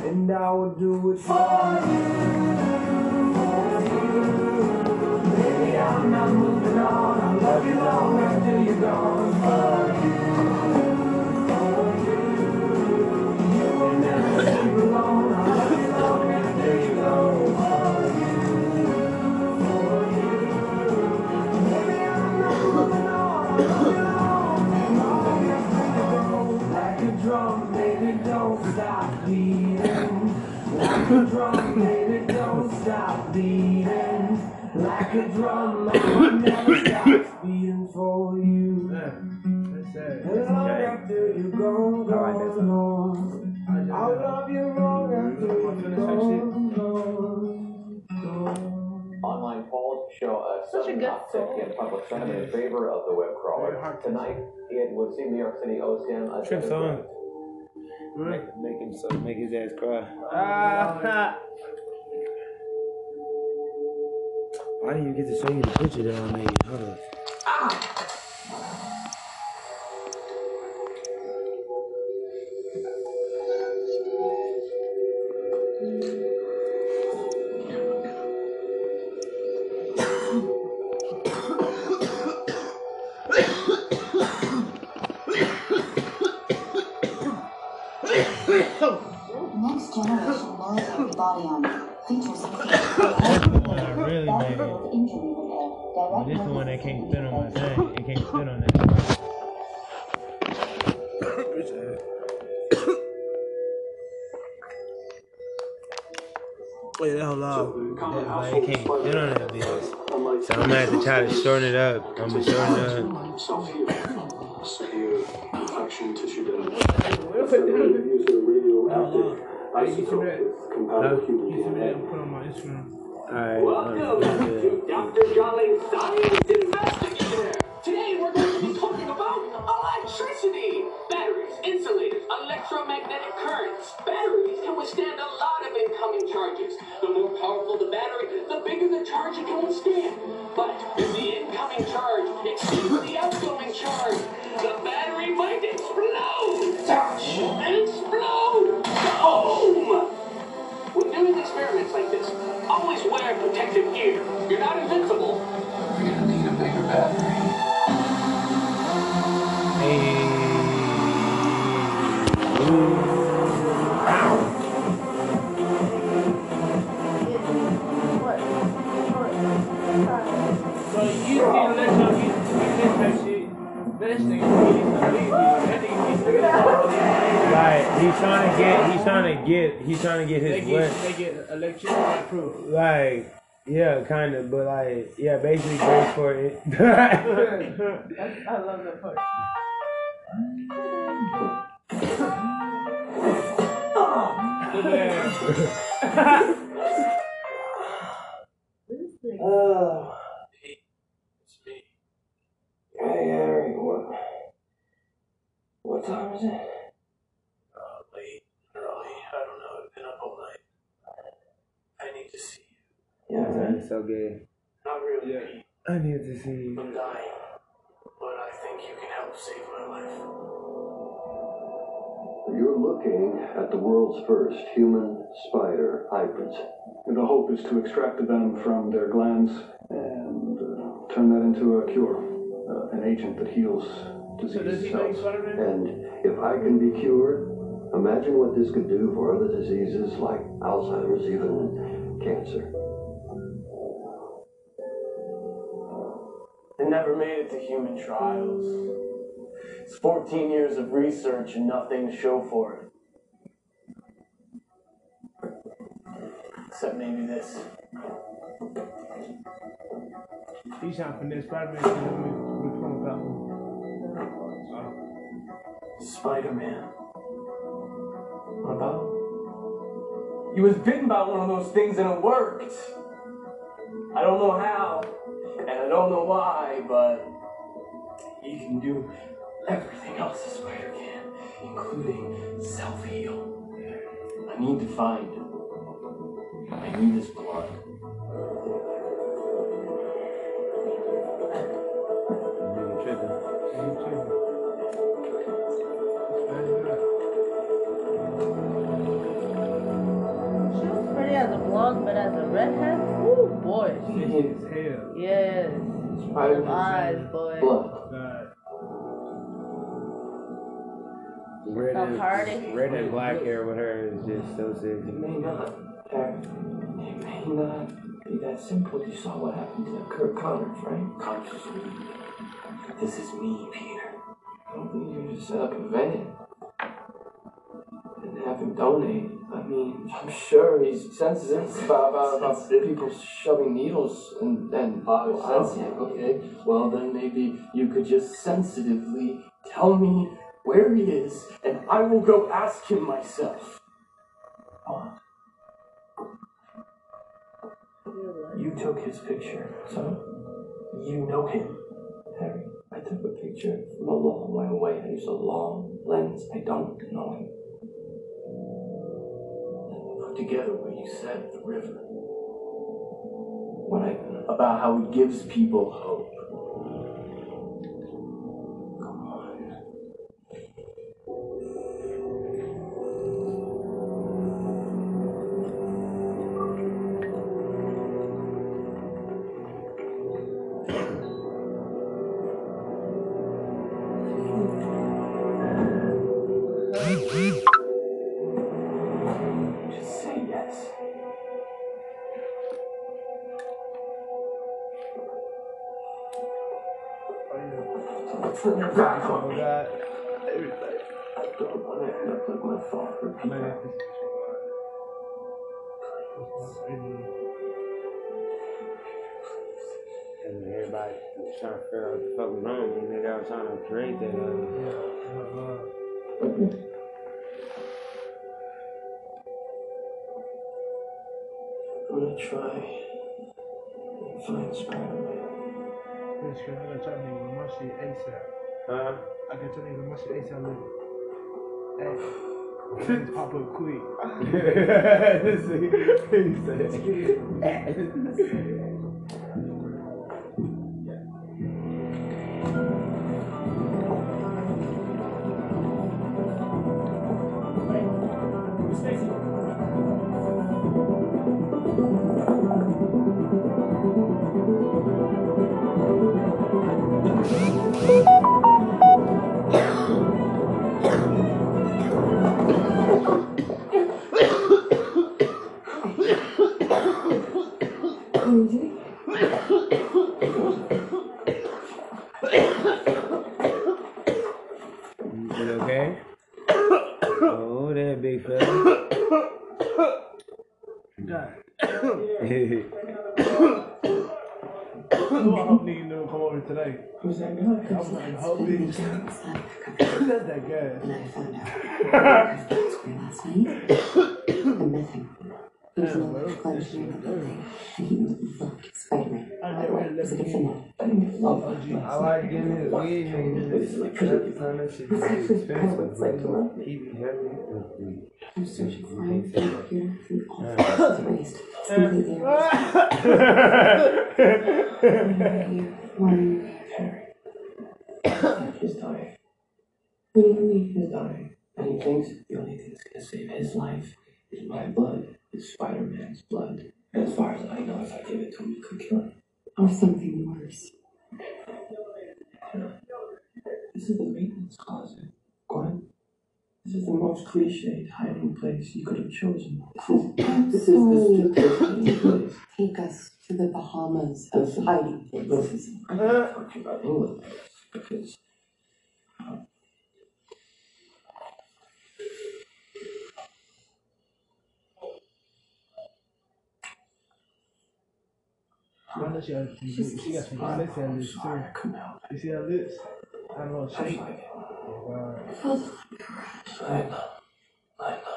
and I would do it for you, for you. Baby, I'm not moving on. I love you long after you're gone. For you. Like a drum, baby, don't stop beating. Like a drum, like it never stops beating for you. Yeah, that's it. That's long okay. After you go, go, right, go. I love you long after you go, go. Online polls show a sudden uptick in public sentiment in favor of the web crawler. Tonight, it would seem New York City owes him a trip song. Make, make him so make his ass cry. Ah. Why didn't you get to show you the picture that I made? Hold on. Ah. I'm gonna shorten it up. I'm gonna shorten it up. Welcome to Doctor Jolly's Science Investigator. Today we're going to be talking about electricity, batteries, insulators, electromagnetic currents. Batteries can withstand a lot of incoming charges. The more powerful the battery, the bigger the charge it can withstand. But if the incoming charge exceeds the outgoing charge, the battery might explode! And explode! Boom! When doing experiments like this, always wear protective gear. You're not invincible. You're gonna need a bigger battery. Hey. Ooh. Ow. Like he's trying to get, he's trying to get, he's trying to get his they get, they get electricity proof. Like, yeah, kind of, but like, yeah, basically goes for it. I love that part. Oh. It's me. Hey, Harry, what? What time is it? So good. Not really. Yeah. I need to see you. I'm dying, but I think you can help save my life. You're looking at the world's first human spider hybrids. And the hope is to extract the venom from their glands and uh, turn that into a cure, uh, an agent that heals disease so cells. And if I can be cured, imagine what this could do for other diseases like Alzheimer's, even cancer. I never made it to human trials. It's fourteen years of research and nothing to show for it. Except maybe this. He's not from this Spider-Man. Spider-Man. What about? He was bitten by one of those things and it worked. I don't know how. And I don't know why, but he can do everything else a spider can, including self-heal. I need to find it. I need this blood. But as a redhead, oh boy, she is hell. Yes, Spider-Man eyes, boy. Blood. Red and red and black hair with her is just so sick. It may not, Eric. It may not be that simple. You saw what happened to Kirk Connors, right? Consciously, this is me, Peter. I don't think you just set up a van and have him donate. I mean, I'm sure he's sensitive about, about, about people shoving needles and... and oh, well, sensitive, okay. Well, then maybe you could just sensitively tell me where he is, and I will go ask him myself. Oh. You took his picture, so you know him, Harry. I took a picture from a long way away. I used a long lens. I don't know him. Together where you sat at the river. When I about how he gives people hope. Come on. Turn your back on me. I don't want to end up like my father, Peter. Please. Everybody was trying to figure out the fuck was wrong. You nigga, I was trying to drink that. Uh, yeah. I'm gonna try and find Spider-Man. I'm gonna try to nigga my shit ASAP. Huh? I can tell nigga my shit ASAP, nigga. Hey, pop up quick. This nigga. And I found out because that's where last night I'm missing. There was a large collection in the building, and he looked Spider-Man. It was a definitive. I like getting his weed and his expensive. I'm searching for him here through all the parts erased. Some of the areas. One here, one here. He's dying. Literally, he's dying, and he thinks the only thing that's gonna save his life is my blood, is Spider-Man's blood. And as far as I know, if I give it to him, he could kill him. Or something worse. This is the maintenance closet, Gwen. This is the most cliched hiding place you could have chosen. This is the stupidest hiding place. Take us to the Bahamas of hiding places. I'm not talking about England, because. Uh, Just she got some lips and lips too. You see her lips? I don't know. She. Wow. Lila. Lila.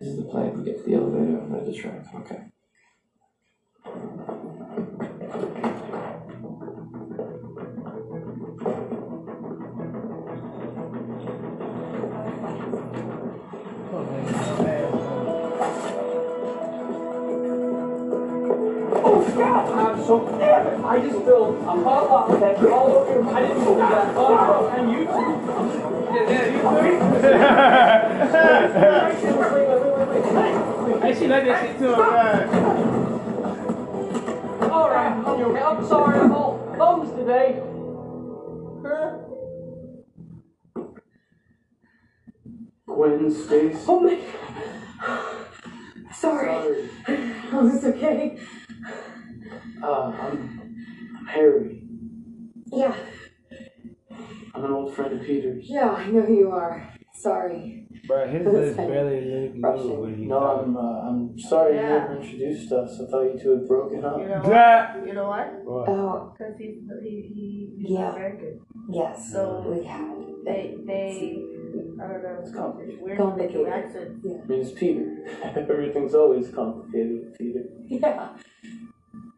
This is the plan. We get to the elevator and I distract. Okay. Come on, man. down, and I'm so nervous. I just spilled a whole lot of that all over your I didn't do that all over and you too. Yeah, yeah, you too. Wait, wait, wait, wait, wait. I see like this too, right? All right, okay, I'm sorry, I'm all thumbs today. Huh? Gwen Stacy. Oh my God. Sorry. Sorry. Oh, it's okay. Uh, I'm, I'm Harry. Yeah. I'm an old friend of Peter's. Yeah, I know you are. Sorry. But his lips barely look when he No, died. I'm, uh, I'm sorry yeah. you never introduced us. I thought you two had broken up. You know what? You know what? What? Oh. Because he, he, he, he's yeah. very good. Yes, so we had. They, they... I don't know, it's complicated. Weird complicated. Accent. Yeah. I mean, it's Peter. Everything's always complicated with Peter. Yeah.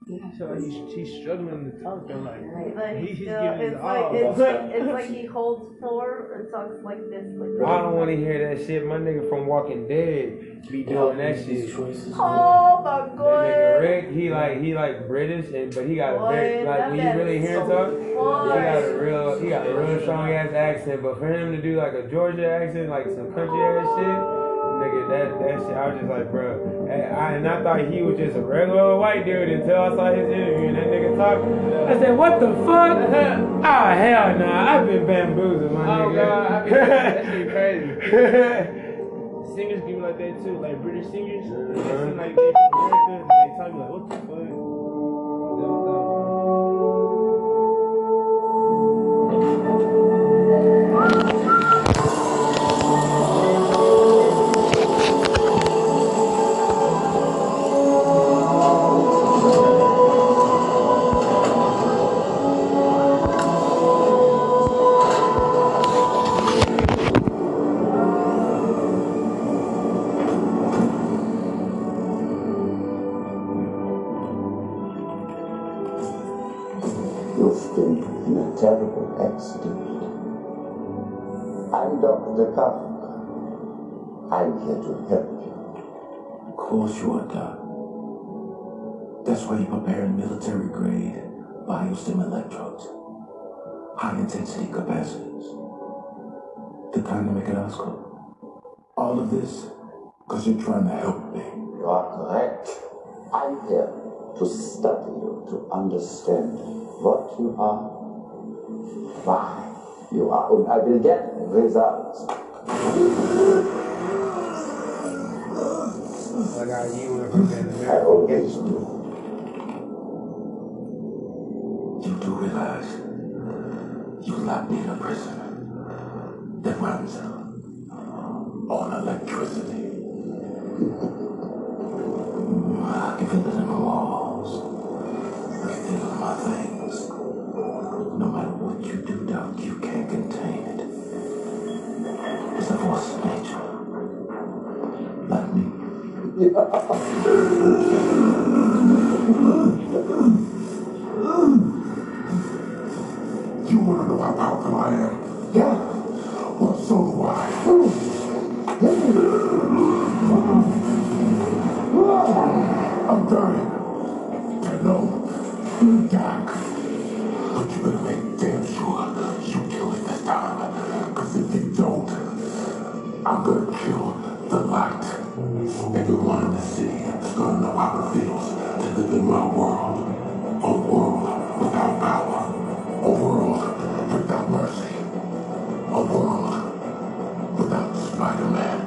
yeah. So he's, he's struggling to talk. I'm like, like he's you know, giving it's like, it's, like, it's like he holds floor and talks like this. Like, I don't want to hear that shit. My nigga from Walking Dead be doing that shit. Choices, oh my God. That nigga Rick, he like, he like British, and, but he got a very, like when you really hear him talk, he got a real, he got a real strong ass accent. But for him to do like a Georgia accent, like some country ass shit. Nigga, that, that shit, I was just like, bro. And I, and I thought he was just a regular white dude until I saw his interview and that nigga talking. I said, what the fuck? Ah, oh, hell nah, I've been bamboozled, my oh, nigga. Oh, God, I've been that shit crazy. Singers be like that, too. Like, British singers, they seem like they from America, and they talk like, what the fuck? Doctor Parker, I'm here to help you. Of course you are, Doc. That's why you're preparing military-grade biostim electrodes, high-intensity capacitors, the dynamic at Oscorp. All of this because you're trying to help me. You are correct. I'm here to study you, to understand what you are, why. You are, and I will get results. I got you in the I always do. You do realize you locked me in a prison that runs on electricity. I can feel it in my walls. I can feel it in my things. No matter what you do, Doc, you can't contain it. It's the force of nature. Like me. Yeah. You want to know how powerful I am? Yeah. Well, so do I. I'm dying. I know. Doc. But you better make damn sure you kill it this time. Because if you don't, I'm going to kill the light. Everyone in the city is going to know how it feels to live in my world. A world without power. A world without mercy. A world without Spider-Man.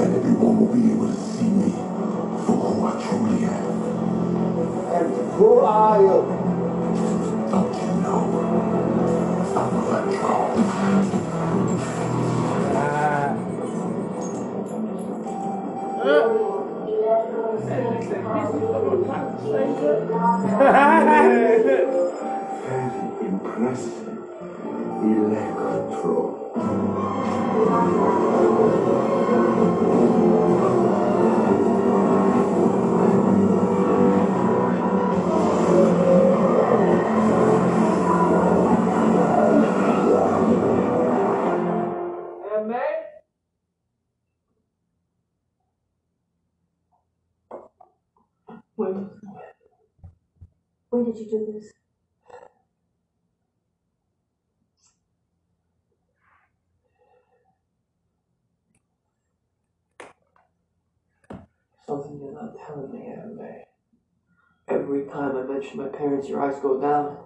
And everyone will be able to see me for who I truly am. And who are you? Don't you know? I'm a electron. Very impressive. Electron. Why did you do this? Something you're not telling me, haven't they? Every time I mention my parents, your eyes go down.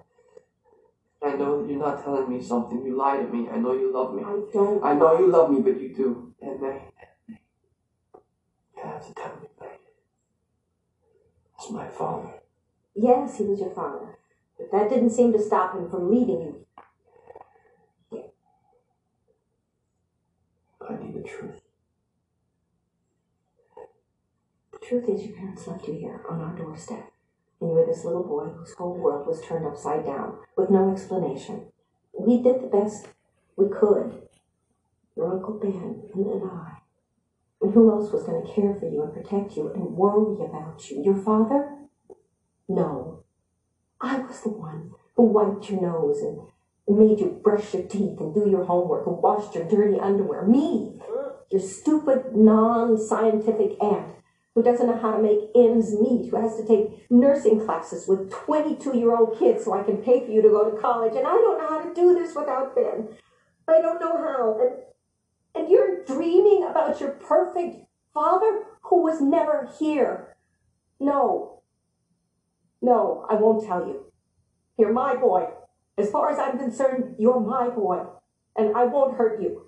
I know that you're not telling me something. You lie to me. I know you love me. I don't. I know you love me, but you do. And they, you have to tell me, babe. That's my father. Yes, he was your father. But that didn't seem to stop him from leaving you. Yeah. I need the truth. The truth is your parents left you here on our doorstep. And you were this little boy whose whole world was turned upside down, with no explanation. We did the best we could. Your Uncle Ben and, and I. And who else was going to care for you and protect you and worry about you? Your father? No. I was the one who wiped your nose and made you brush your teeth and do your homework and washed your dirty underwear. Me! Your stupid, non-scientific aunt. Who doesn't know how to make ends meet, who has to take nursing classes with twenty-two-year-old kids so I can pay for you to go to college, and I don't know how to do this without Ben. I don't know how. And, and you're dreaming about your perfect father who was never here. No. No, I won't tell you. You're my boy. As far as I'm concerned, you're my boy, and I won't hurt you.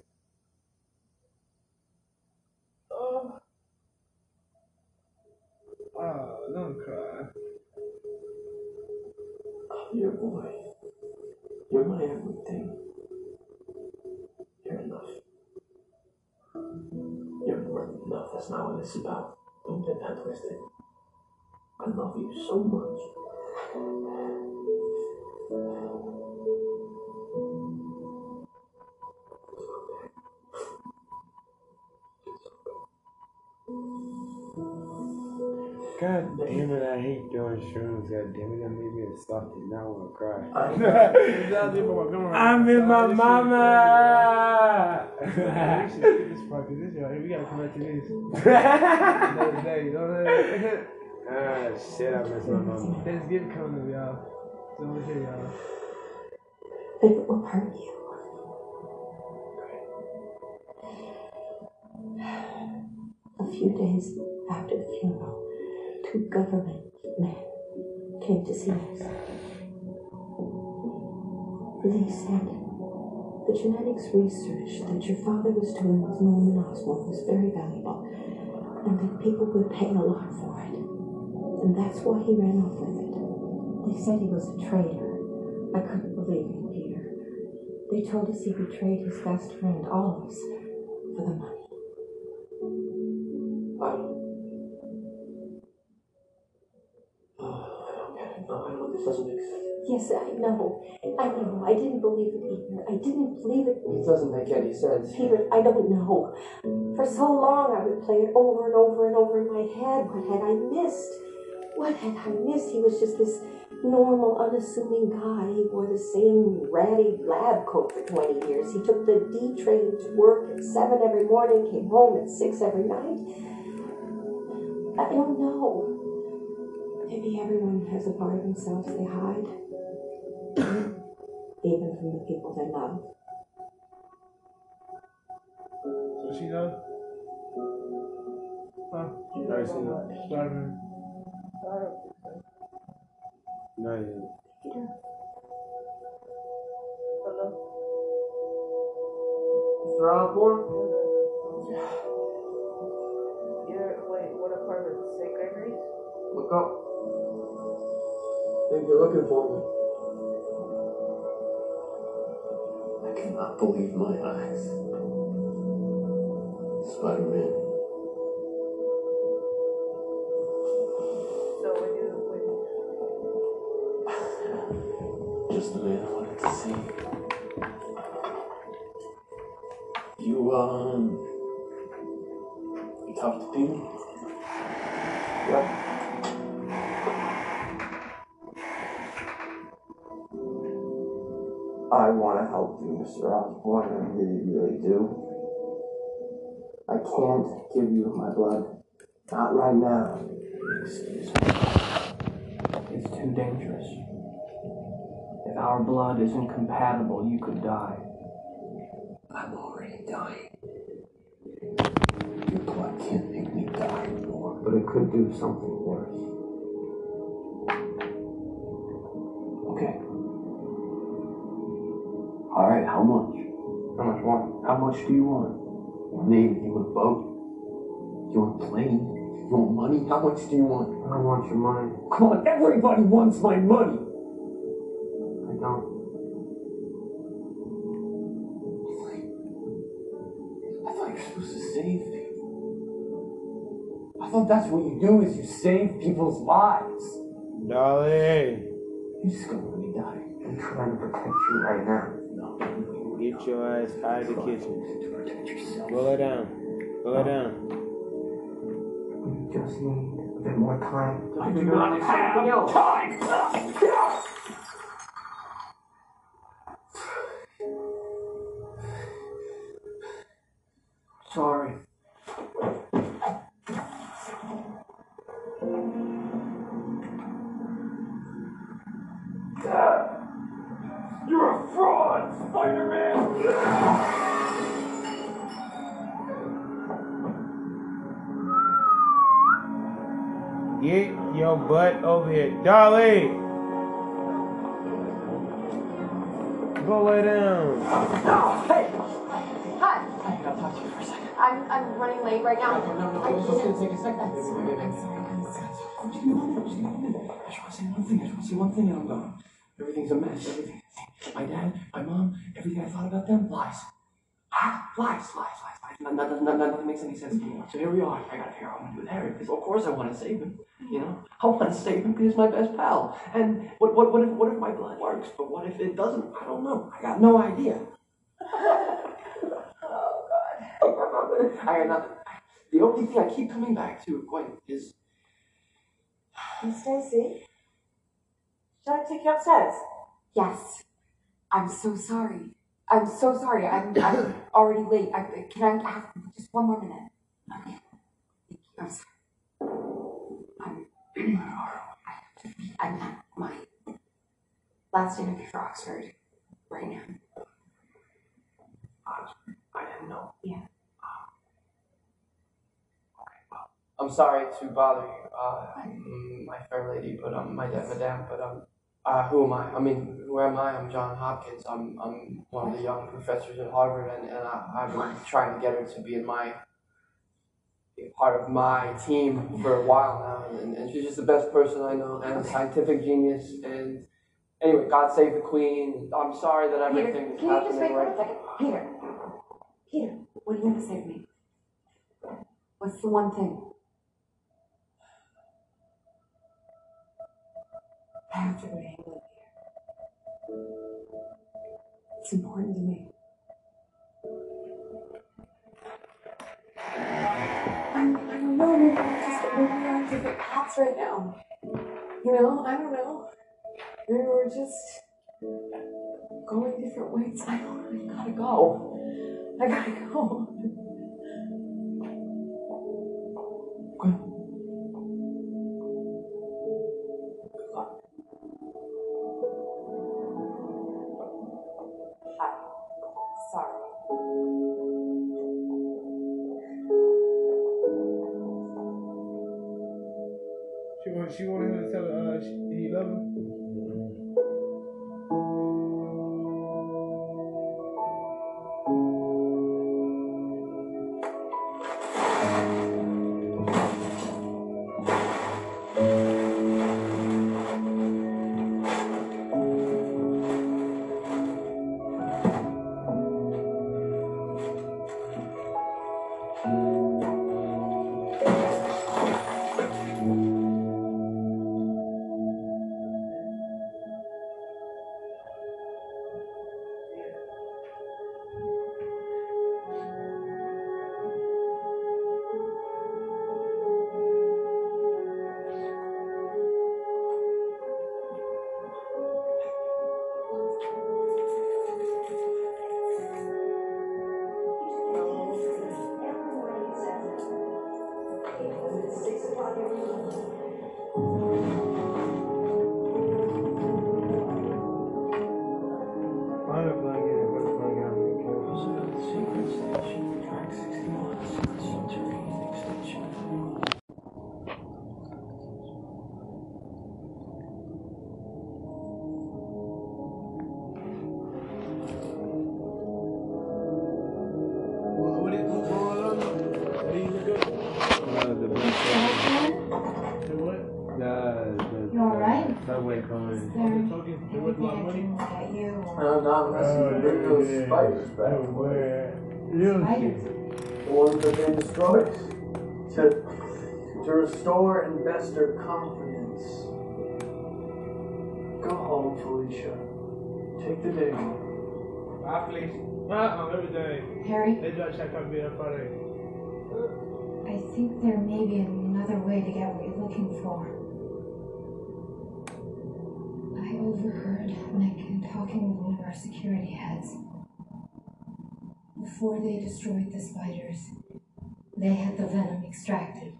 Oh, don't cry. I'm your boy. You're my everything. You're enough. You're more than enough. That's not what it's about. Don't get that twisted. I love you so much. God damn it, I hate doing shrooms. God damn it, that made me exhausted. Now I want to cry. I'm in my mama! We should skip this part because this, y'all. Hey, we gotta come back to this. Another day, you know what I mean? Ah, shit, I miss my mama. Thanksgiving coming up, y'all. So over here, y'all. But it will hurt you. A few days after the funeral, two government men came to see us. They said the genetics research that your father was doing with Norman Osborn was very valuable, and that people would pay a lot for it. And that's why he ran off with it. They said he was a traitor. I couldn't believe it, Peter. They told us he betrayed his best friend, all of us, for the money. Yes, I know. I know. I didn't believe it, Peter. I didn't believe it. It doesn't make any sense. Peter, I don't know. For so long, I would play it over and over and over in my head. What had I missed? What had I missed? He was just this normal, unassuming guy. He wore the same ratty lab coat for twenty years. He took the D train to work at seven every morning, came home at six every night. I don't know. Maybe everyone has a part of themselves they hide. Even from the people they love. So she does? Huh? You've never seen that Spider-Man? No, you didn't. Peter. Hello? Is there all four? You're, wait, what apartment? Saint Gregory's? Look up. I think you're looking for me. I cannot believe my eyes. Spider-Man. So when you when you just the man I wanted to see. You um you talked to Peter? Yeah. I want to help you, Mister Osborn, I really, really do. I can't give you my blood. Not right now. Excuse me. is too dangerous. If our blood is incompatible, you could die. I'm already dying. Your blood can't make me die anymore, but it could do something worse. Okay. All right, how much? How much want? How much do you want? What name? You want a boat? You want a plane? You want money? How much do you want? I don't want your money. Come on, everybody wants my money! I don't. I thought you were supposed to save people. I thought that's what you do, is you save people's lives. Darling. You just gonna let me die. I'm trying to protect you right now. No. Get your eyes high as the kitchen. To protect yourself. Pull it down. Pull it down. You just need a bit more time. I do not have time! Sorry. You're a fraud, Spider-Man! Get your butt over here. Darling! Go lay down. No! Hey! Hi! I gotta talk to you for a second. I'm, I'm running late right now. No, no, no. I just gonna take a second. I'm sorry. I'm sorry. I'm sorry. I just wanna say one thing. I just wanna say one thing and I'm gone. Everything's a mess. Everything. My dad, my mom, everything I thought about them, lies. Ah, lies, lies, lies. None, none, none, nothing makes any sense anymore. So here we are. I gotta figure out what I'm gonna do with Harry, because of course I want to save him. You know, I want to save him because he's my best pal. And what, what, what if, what if my blood works? But what if it doesn't? I don't know. I got no idea. Oh God. I got nothing. The only thing I keep coming back to, Gwen, is Miss Stacy. Should I take you upstairs? Yes. I'm so sorry. I'm so sorry. I'm, I'm already late. I, can I have just one more minute? Okay. Thank you. I'm sorry. I'm, I have to be, I'm at my last interview for Oxford right now. Oxford? I didn't know. Yeah. Um, okay, well, I'm sorry to bother you, uh, my fair lady, but um, my dad, madame, but um. Uh, who am I? I mean, who am I? I'm John Hopkins. I'm I'm one of the young professors at Harvard, and, and I, I've been trying to get her to be in my be part of my team for a while now, and, and she's just the best person I know, and a scientific genius. And anyway, God save the Queen. I'm sorry that everything is happening. Can you just wait for a second, Peter? Peter, what do you want to say to me? What's the one thing? I have to go to England here. It's important to me. I'm, I don't know, maybe I'm just we're on different paths right now. You know, I don't know. Maybe we're just going different ways. I don't know, I gotta go. I gotta go. She wanted him to tell her uh, she, he loved her. It's six o'clock every month. away from him. No, not unless you bring those spiders back. The ones that they destroyed to, to restore investor confidence. Go home, Felicia. Take the day. Bye, Felicia. Bye, every day. Harry? They judge that could be a funny. I think there may be another way to get what you're looking for. I overheard Nick talking with one of our security heads. Before they destroyed the spiders, they had the venom extracted.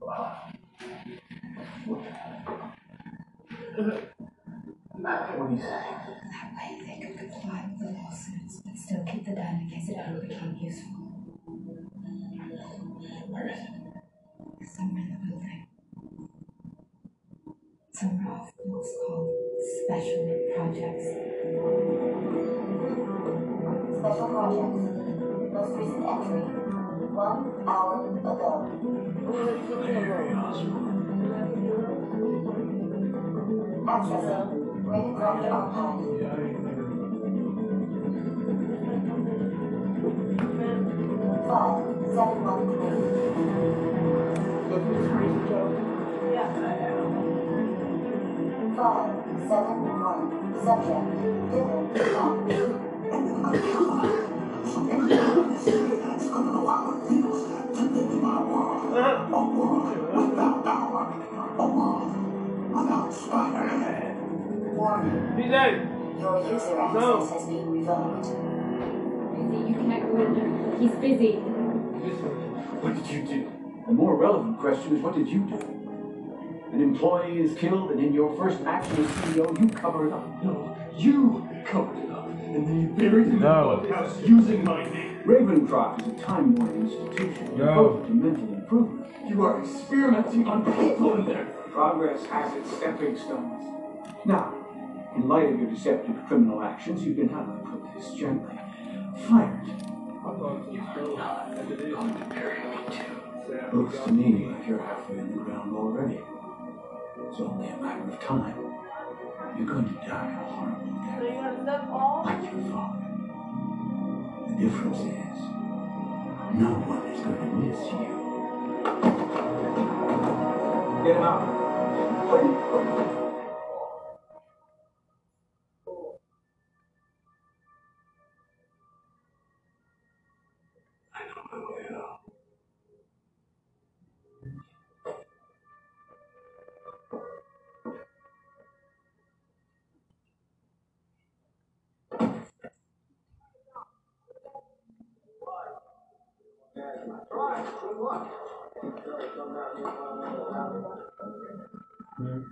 Wow. What do you say? That way they could comply with the lawsuits, but still keep the data in case it ever became useful. Where is it? Somewhere in the building. Somewhere off what's called special projects. Special projects. Most recent entry. One hour ago. Harry Osborn. Accessing. Ravencroft archive. Five, seven, one, three. Five, seven, one. Subject, Dylan, Tom. It's gonna go out with people to make my world a world without power, a world without Spider-Man. Warning. He's in. Your user access no. has been revoked. Busy, you can't go in there. He's busy. What did you do? The more relevant question is, what did you do? An employee is killed, and in your first action as C E O, you cover it up. No, you covered it up, and then you buried it in the house using my name. Ravencroft is a time-worn institution. No. Devoted to mental improvement. You are experimenting on people in there. Progress has its stepping stones. Now, in light of your deceptive criminal actions, you've been, how do I put this gently, fired. You are not going to bury me too. Looks to me like you're halfway in the ground already. It's only a matter of time. You're going to die a horrible death. So you're going to step off? Like your father. The difference is, no one is going to miss you. Get him out. I know my way out. Mm-hmm. Mm-hmm.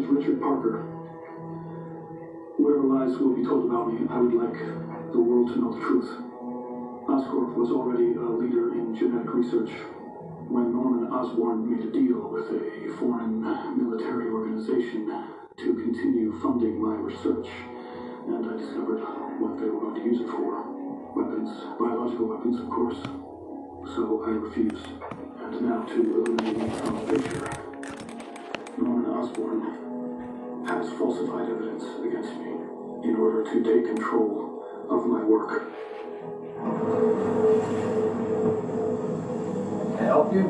name is Richard Parker. Whatever lies will be told about me, I would like the world to know the truth. Oscorp was already a leader in genetic research. When Norman Osborn made a deal with a foreign military organization to continue funding my research, and I discovered what they were going to use it for. Weapons, biological weapons, of course. So I refused. And now to eliminate me from the picture, Norman Osborn has falsified evidence against me in order to take control of my work. Can I help you?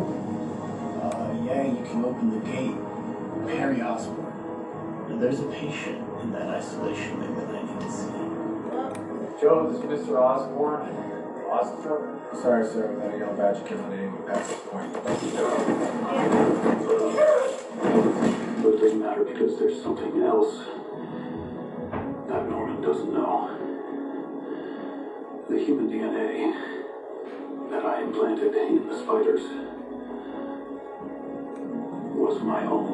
Uh, yeah, you can open the gate. I'm Harry Osborn. And there's a patient in that isolation room that I need to see. Joe, this is Mister Osborn. Osborn? Sorry, sir, without your badge, give me an access point. But it doesn't matter because there's something else that Norman doesn't know. The human D N A that I implanted in the spiders was my own.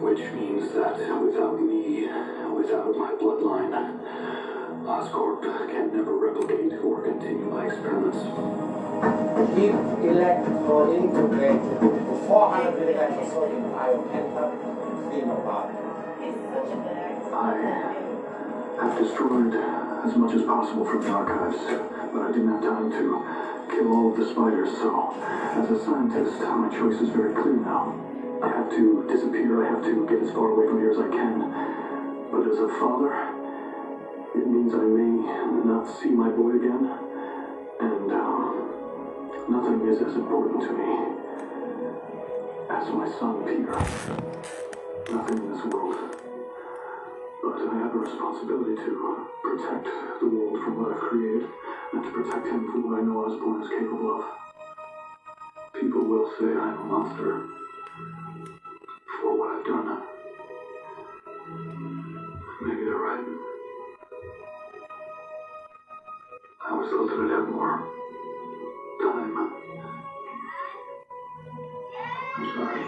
Which means that without me, without my bloodline, Oscorp can never replicate or continue my experiments. Keep elected for integrated to four hundred milligrams of sodium ion penta in your body. I have destroyed as much as possible from the archives, but I didn't have time to kill all of the spiders, so as a scientist, my choice is very clear now. I have to disappear, I have to get as far away from here as I can, but as a father, it means I may not see my boy again, and uh, nothing is as important to me as my son, Peter. Nothing in this world. But I have a responsibility to protect the world from what I've created, and to protect him from what I know Osborn is capable of. People will say I'm a monster for what I've done. Maybe they're right. I was told that I'd have more time. I'm sorry.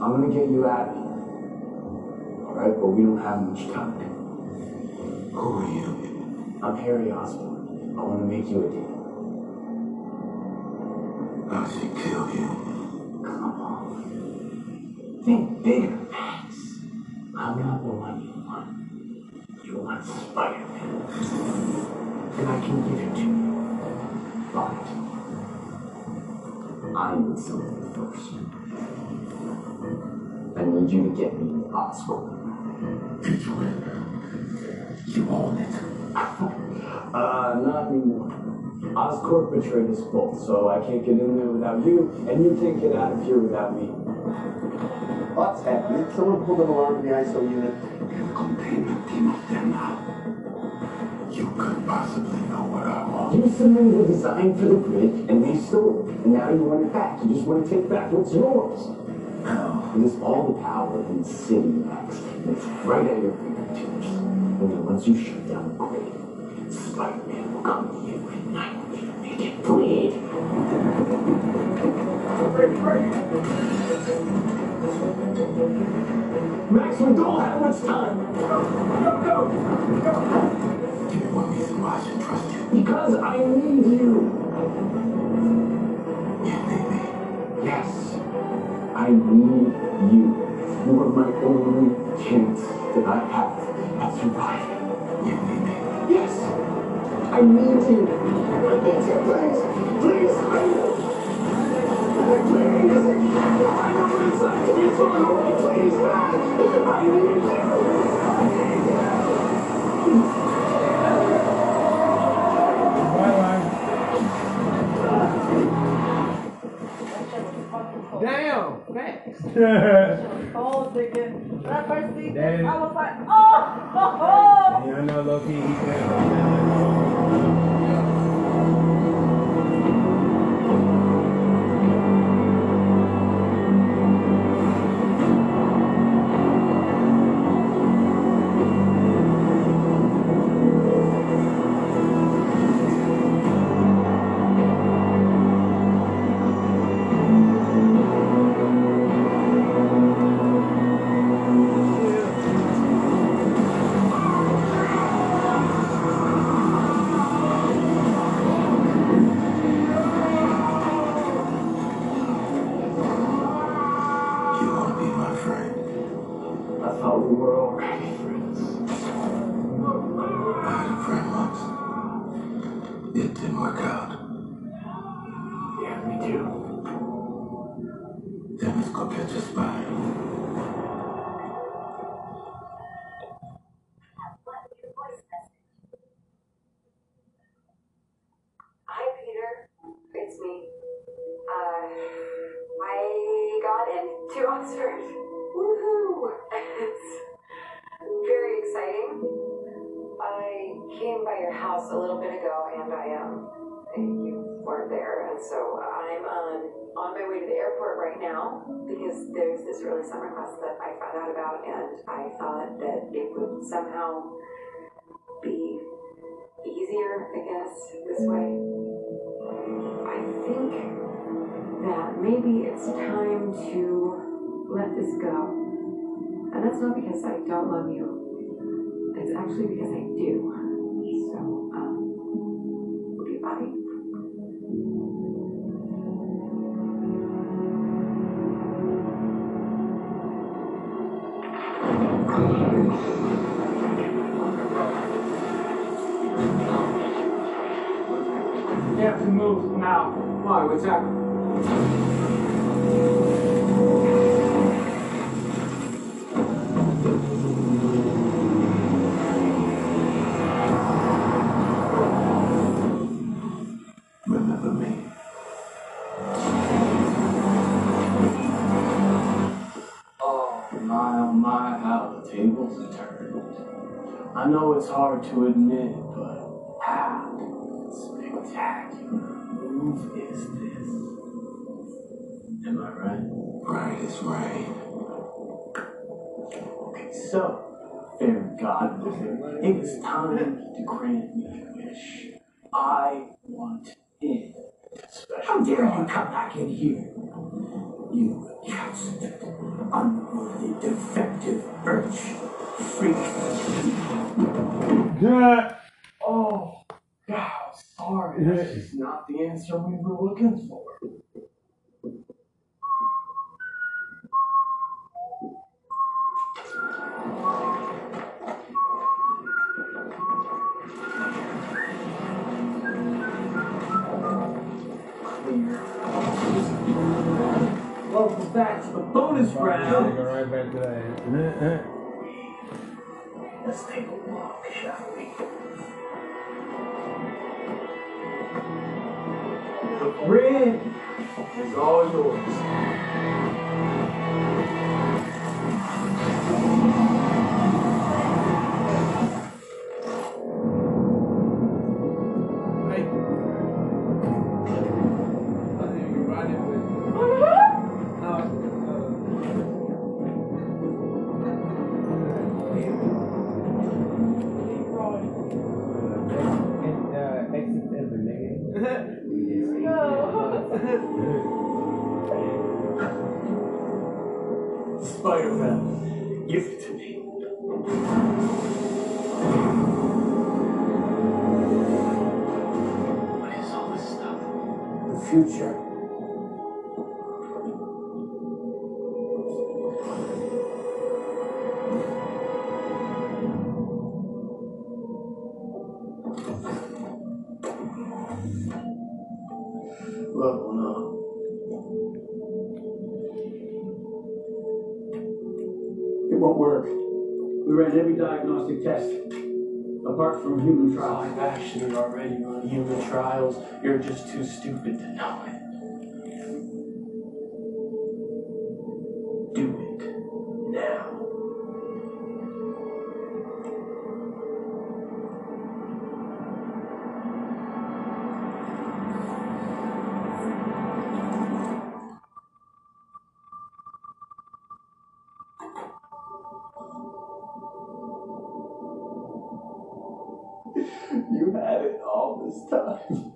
I'm gonna get you out of here. Alright, but we don't have much time. Who are you? I'm Harry Osborn. I wanna make you a deal. I should kill you. Come on. Think bigger, Max. I'm not the one you want. You want Spider-Man. And I can give it to you. But I need something first. I need you to get me to Oscorp. Peter, you own it. uh, not anymore. Oscorp betrayed us both, so I can't get in there without you, and you can't get out of here without me. What's happening? Someone pulled an alarm in the I S O unit. You contain a team of them now. You could possibly know what I want. You submitted a design for the grid, and they stole it. And now you want it back. You just want to take back what's yours. Oh, there's all the power in City Max, and it's right at your fingertips. And then once you shut down the grid, Spider-Man will come to you, and I will make it bleed. Max, we don't have much time. Go, go, go. Give me one reason why I should trust you. Because I need you. You need me? Yes. I need you. You are my only chance that I have at surviving. You need me? Yes! I need you! I need you, please! Please! I need you! Please! I know it's not to be thrown away! Please, man! I need you! I need you! Bye-bye. Damn! Thanks. That person quickly. Then, I was like, oh, oh, oh. And I know Loki, he somehow be easier, I guess, this way. I think that maybe it's time to let this go. And that's not because I don't love you. It's actually because I do. So, um, okay, bye. Move now. Why? What's happening? Remember me. Oh my, oh my, how the tables have turned. I know it's hard to admit, but how spectacular move is this? Am I right? Right is right. Okay, so, fair godmother, it was time to grant me a wish. I want in to special. How dare you come back in here? You constant, unworthy, defective urch, freak. Yeah. Oh. Wow, sorry, that's just not the answer we were looking for. Clear. Welcome back to the bonus round. We go right back to that. Let's take a walk, shall we? Red is all yours. Hey. I think you ride it with me. No, I think, uh... exit every nigga. Spider-Man, give it to me. What is all this stuff? The future. Every diagnostic test, apart from human trials. I've actually already run human trials. You're just too stupid to know it. Do it now. You had it all this time.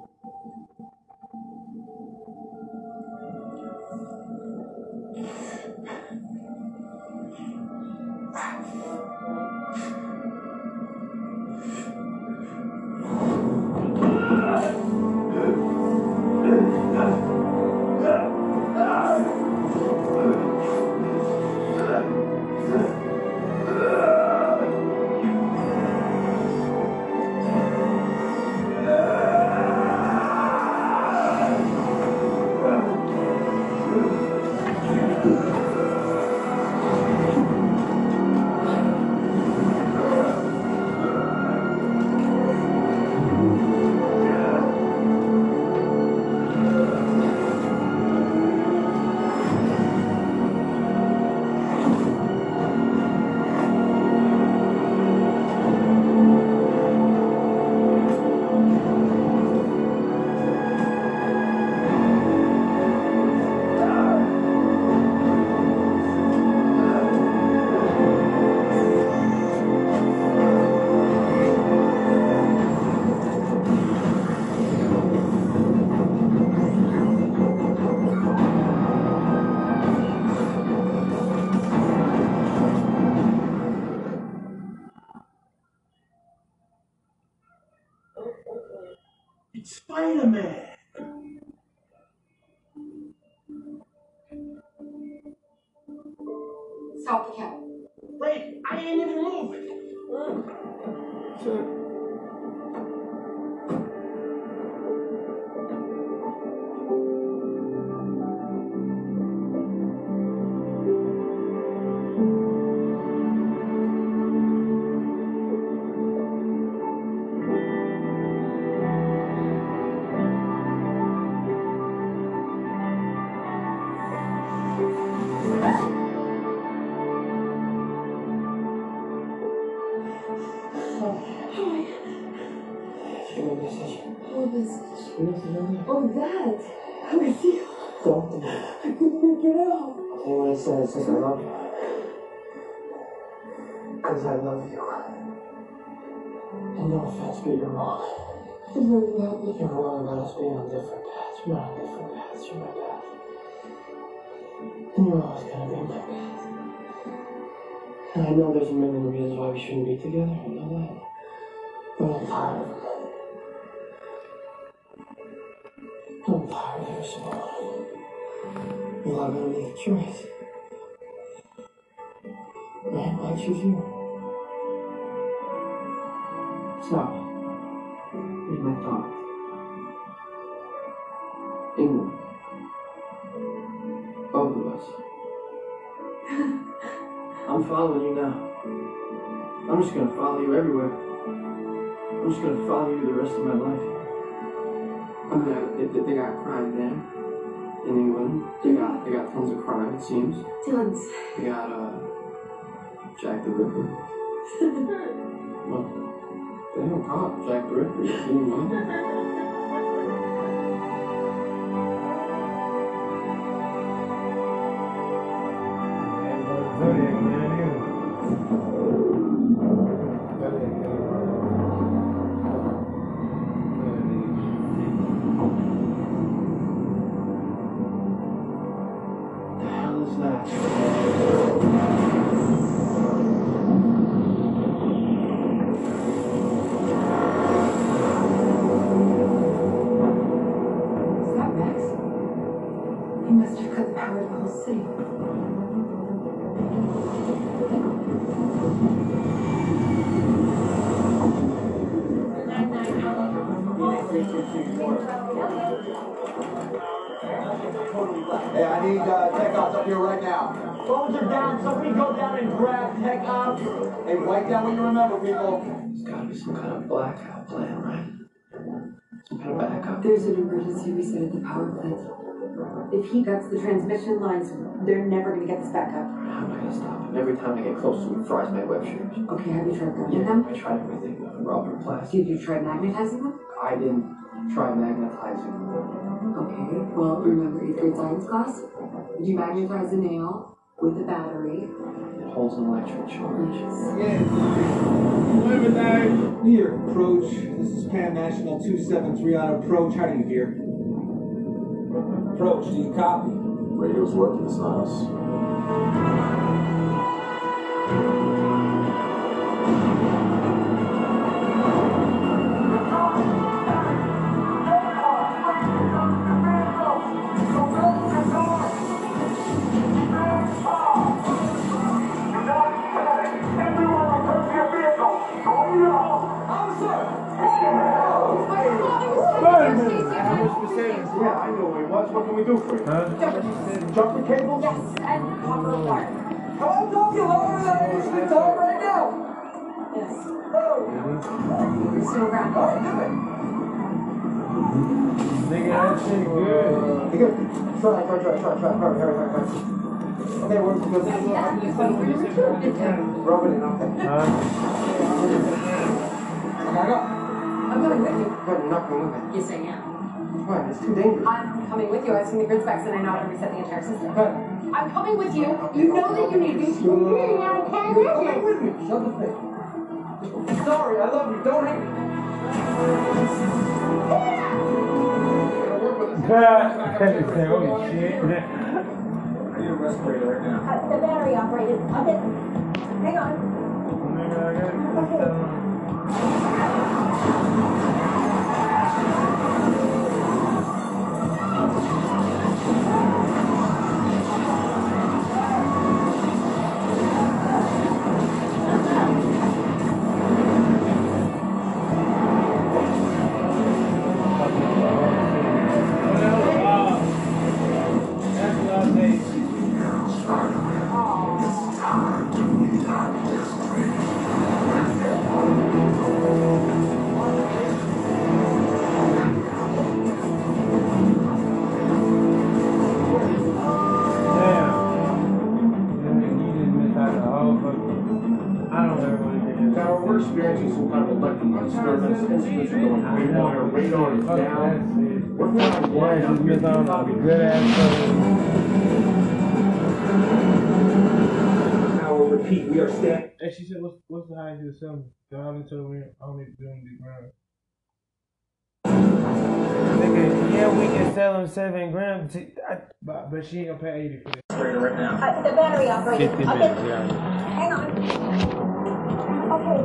There's an emergency reset at the power plant. If he cuts the transmission lines, they're never going to get this back up. I'm not going to stop him. Every time I get close to him, it fries my web shooters. Okay, have you tried burning yeah, them? I tried everything. Rubber, plastic. Did you try magnetizing them? I didn't try magnetizing them. Okay, well, remember eighth grade science class? You magnetize a nail with a battery. It holds an electric charge. Yes. Yes. Illuminate. Clear, approach. This is Pan National two seven three on approach. How do you hear? Approach, do you copy? Radio's working, it's not Try, try, try, try, try, hurry, hurry, hurry, hurry. Okay, we're going to go down. Rub it in, okay. Back up. I'm coming with you. Good, you're not coming with me. Yes, I am. What? It's too dangerous. I'm coming with you. I've seen the grid specs and I know how to reset the entire system. Good. I'm coming with you. You know that you need me. You're coming with me. Shut the face. Sorry, I love you. Don't hate me. Holy shit. I need a respirator right now. That's the battery operated. Okay. Hang on. And she said, what's, what's the highest of the sun? Down until we're only doing the ground. Nigga, yeah, we can sell them seven grams, but, but she ain't gonna pay eighty for this. Right now. Uh, the battery operating. fifty okay. Minutes, yeah. Hang on. Okay.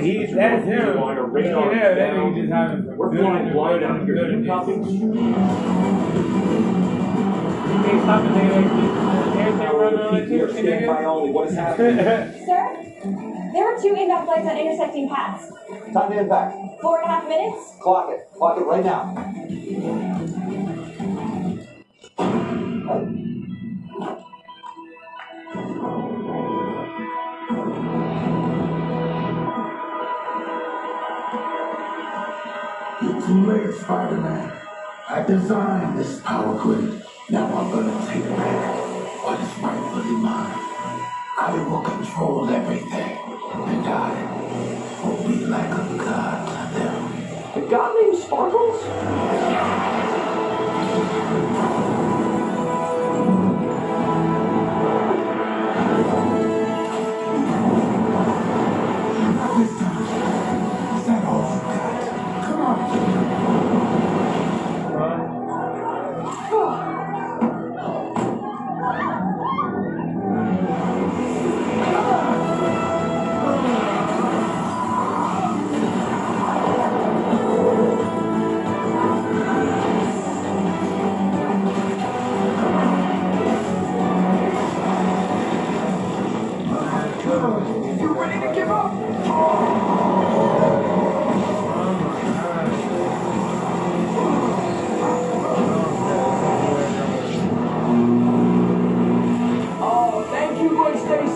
He's that's him. On a radar yeah, that nigga just having. We're flying blind out here. Good copy. Hey, stop the nigga. Peter, stand by only. What is happening? Sir, there are two inbound flights on intersecting paths. Time to impact. Four and a half minutes. Clock it. Clock it right now. Oh. Too late, Spider-Man. I designed this power grid. Now I'm gonna take back what is rightfully mine. I will control everything, and I will be like a god to them. The god named Sparkles? This time, is that all? We're ready to give up! Oh, thank you, Gwen Stacy!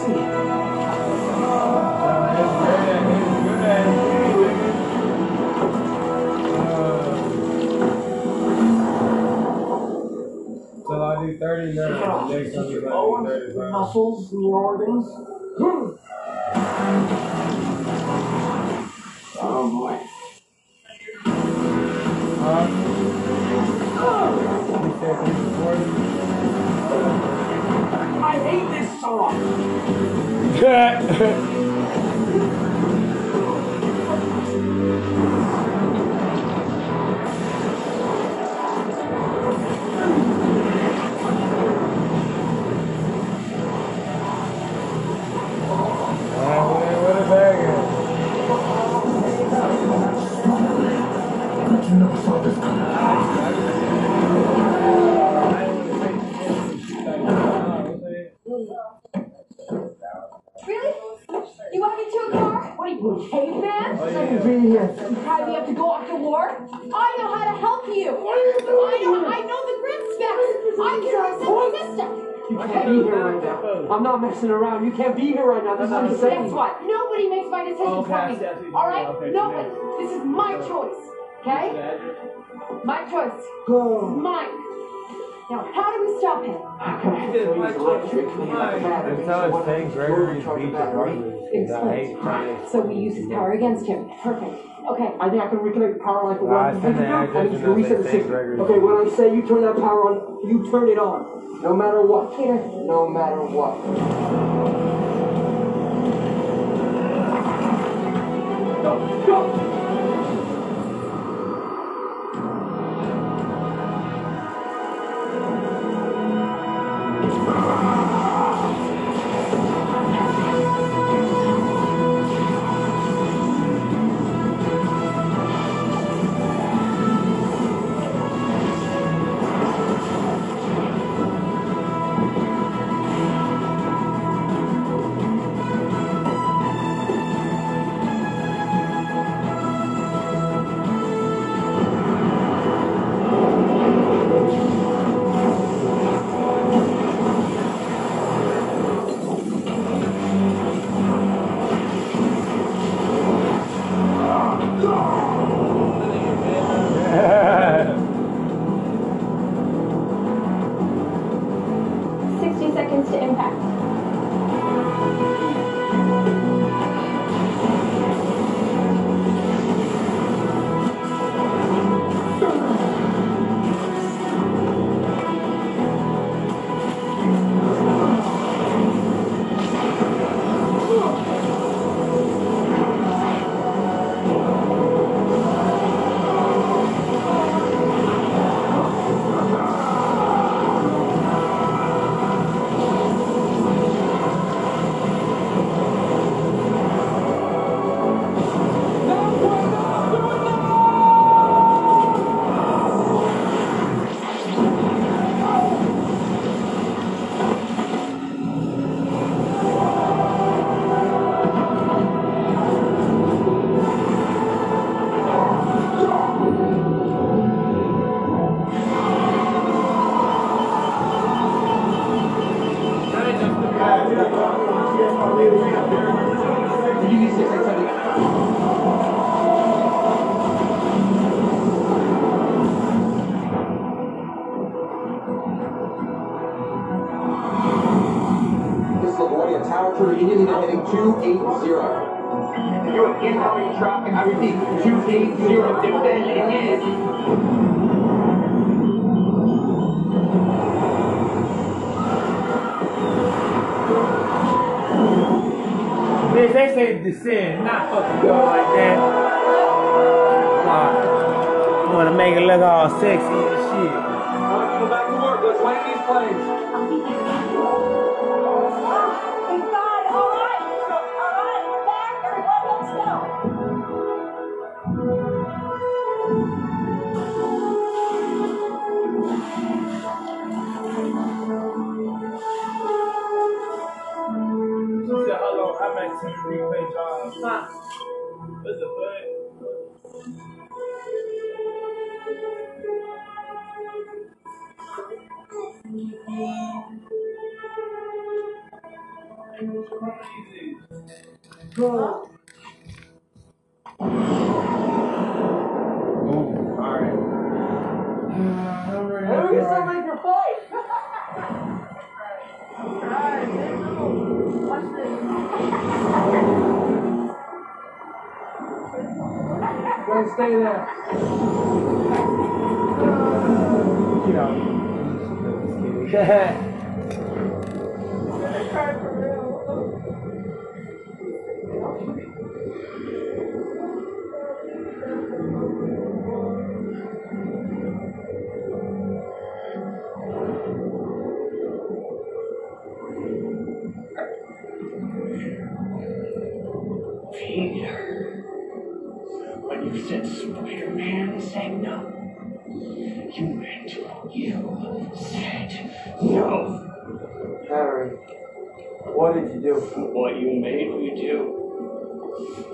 So I do thirty now. Next time you do thirty. Muscles, new organs. Oh boy. Uh, I hate this song. I'm not messing around. You can't be here right now. This is insane. Guess what? Nobody makes my decision for me. All right? Okay, nobody. Yeah. This is my choice. Okay? My choice. Oh. Mine. Now, how do we stop him? I did my choice. That's how it's saying Gregory's beat the Harleys. Excellent. So we use his power against him. Perfect. Okay. I think I can reconnect the power like a one. I need to reset the system. Okay, when I say you turn that power on, you turn it on. No matter what, Peter. No matter what. Go, go! Sin, not fucking go like that. Wow. Wanna make it look all sexy and shit. Alright, go back to work. Let's land these planes. I'll be back. Oh, we got it. Alright. Alright. Back. Everyone, let's go. How long? How right, so you replay John. Huh. What's the point? Go. Oh, alright. Uh, all right. Why are you so late for flight? Alright, hey, no. Watch this. Don't stay there. Get out. Just kidding. Try for real. Peter, when you said Spider-Man said no, you meant you said no. Harry, what did you do? What you made me do.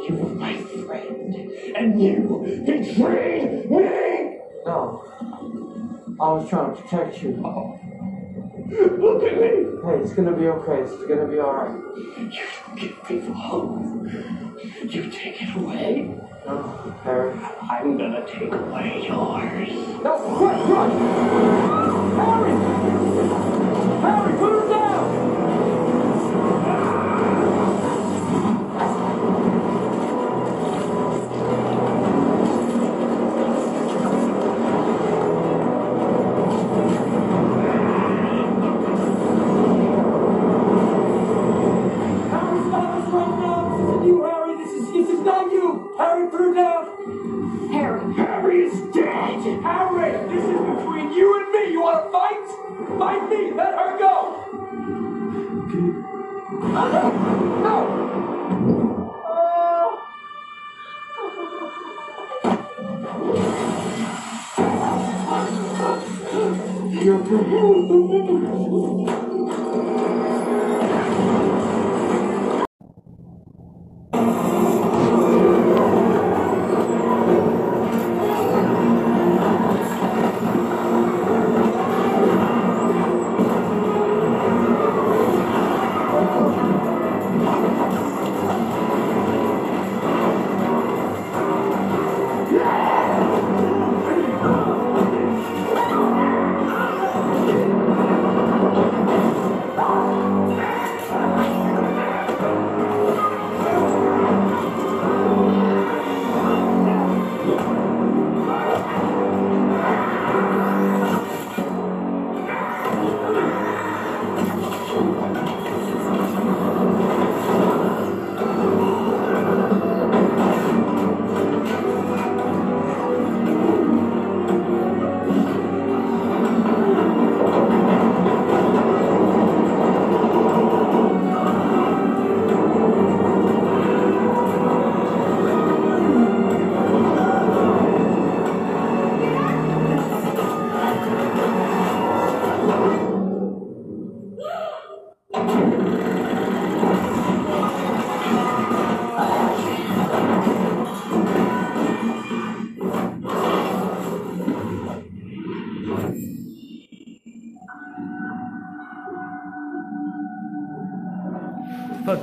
You were my friend, and you betrayed me! No, I was trying to protect you. Oh. Look at me! Hey, it's gonna be okay. It's gonna be alright. You don't give people hope. You take it away. No, Harry. I'm gonna take away yours. No, run, run! Harry! Harry, put her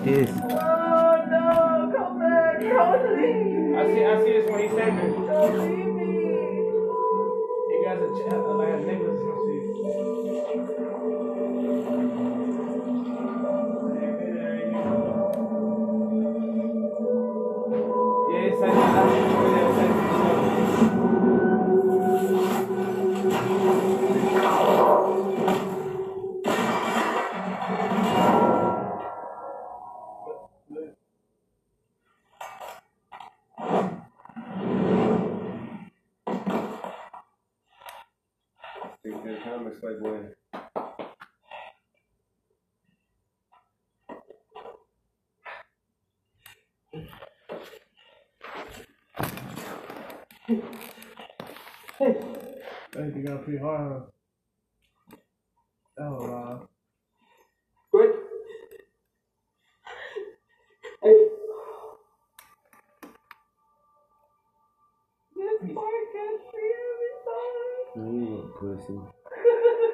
This. Oh no, come back, don't leave. I see, I see this when he's saving. Don't leave me. You guys are chat, like a necklace, don't see. Yeah, it's like, I think it's like, like when hey, hey, you got pretty hard, huh? Oh wow. What? I pussy.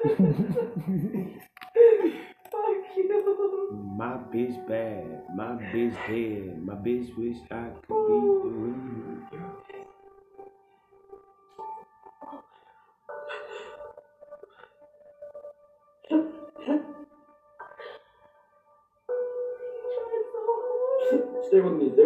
Fuck you. My bitch bad. My bitch dead. My bitch wish I could Ooh. be doing you. Stay with me, stay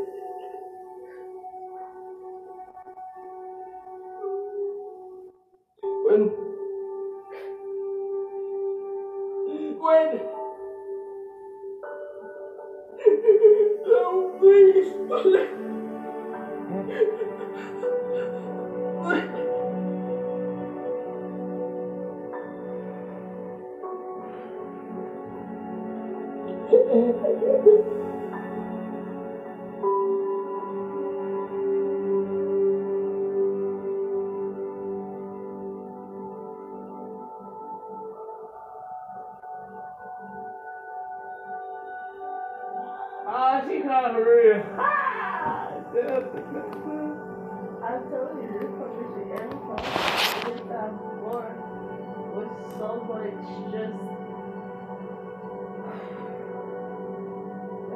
Gwen. Gwen. No, please. Gwen. Ah, she caught a real. Ah! I'm telling you, this publishing and publishing in that floor was so much just.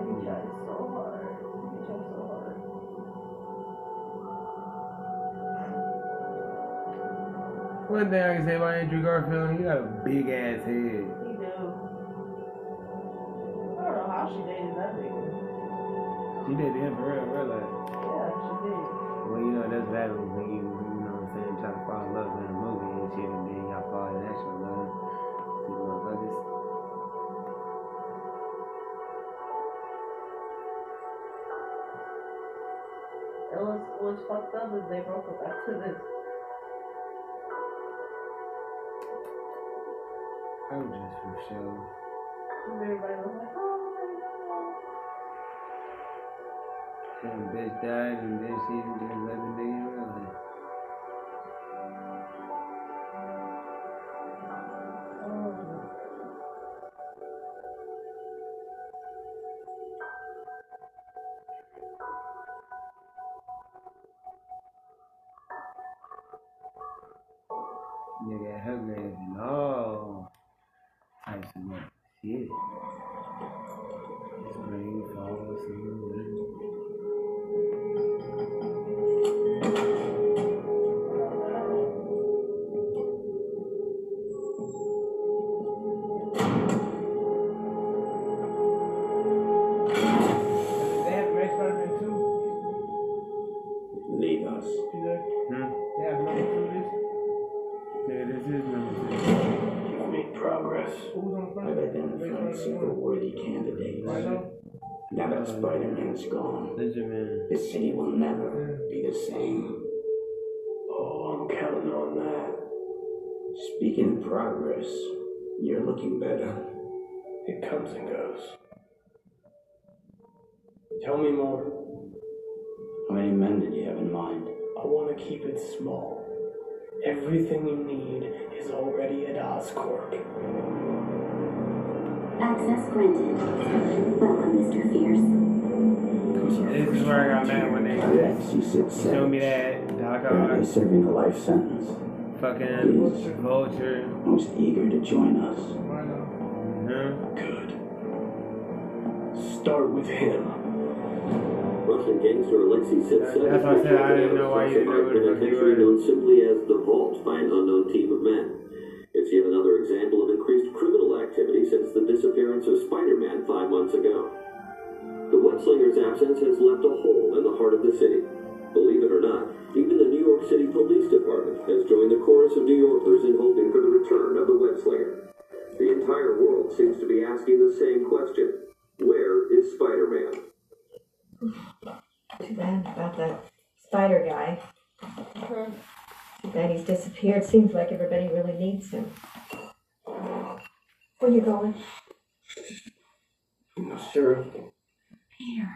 He tried so hard. He tried so hard. One thing I can say about Andrew Garfield, he got a big ass head. He do. I don't know how she dated that nigga. She dated him for real, real life. Yeah, she did. Well, you know, that's bad when you, you know what I'm saying, trying to fall in love in a movie and shit, and then y'all fall in actual love. You motherfuckers. It was, it was fucked up as they broke up after this. I'm just for show. And everybody was like, oh my god. And the bitch died and then she didn't let the nigga in real life. Nigga, her grave and all types of shit. Spring, fall, summer, winter. They have Red Spider-Man two. Leave us. Hmm? They have number two this. Yeah, this is number six. You've made progress. I've identified several worthy candidates. Now that Spider-Man's gone, this city will never be the same. Oh, I'm counting on that. Speaking of progress, you're looking better. It comes and goes. Tell me more. How many men did you have in mind? I want to keep it small. Everything you need is already at Oscorp. Access granted. Welcome, Mister Fears. This is where I got mad when they showed me that Doc Ock serving a life sentence. Fucking He's vulture. Most eager to join us. Mm-hmm. Good. Start with him. Russian gangster Alexei Sitsevich. That's why I said I didn't know why you knew it. In a country known simply as the Vault by an unknown team of men. It's yet another example of increased criminal activity since the disappearance of Spider-Man five months ago. The Webslinger's absence has left a hole in the heart of the city. Believe it or not, even the New York City Police Department has joined the chorus of New Yorkers in hoping for the return of the Webslinger. The entire world seems to be asking the same question. Where is Spider-Man? Too bad about that spider guy. Mm-hmm. Too bad he's disappeared. Seems like everybody really needs him. Where you going? No, sir. Peter,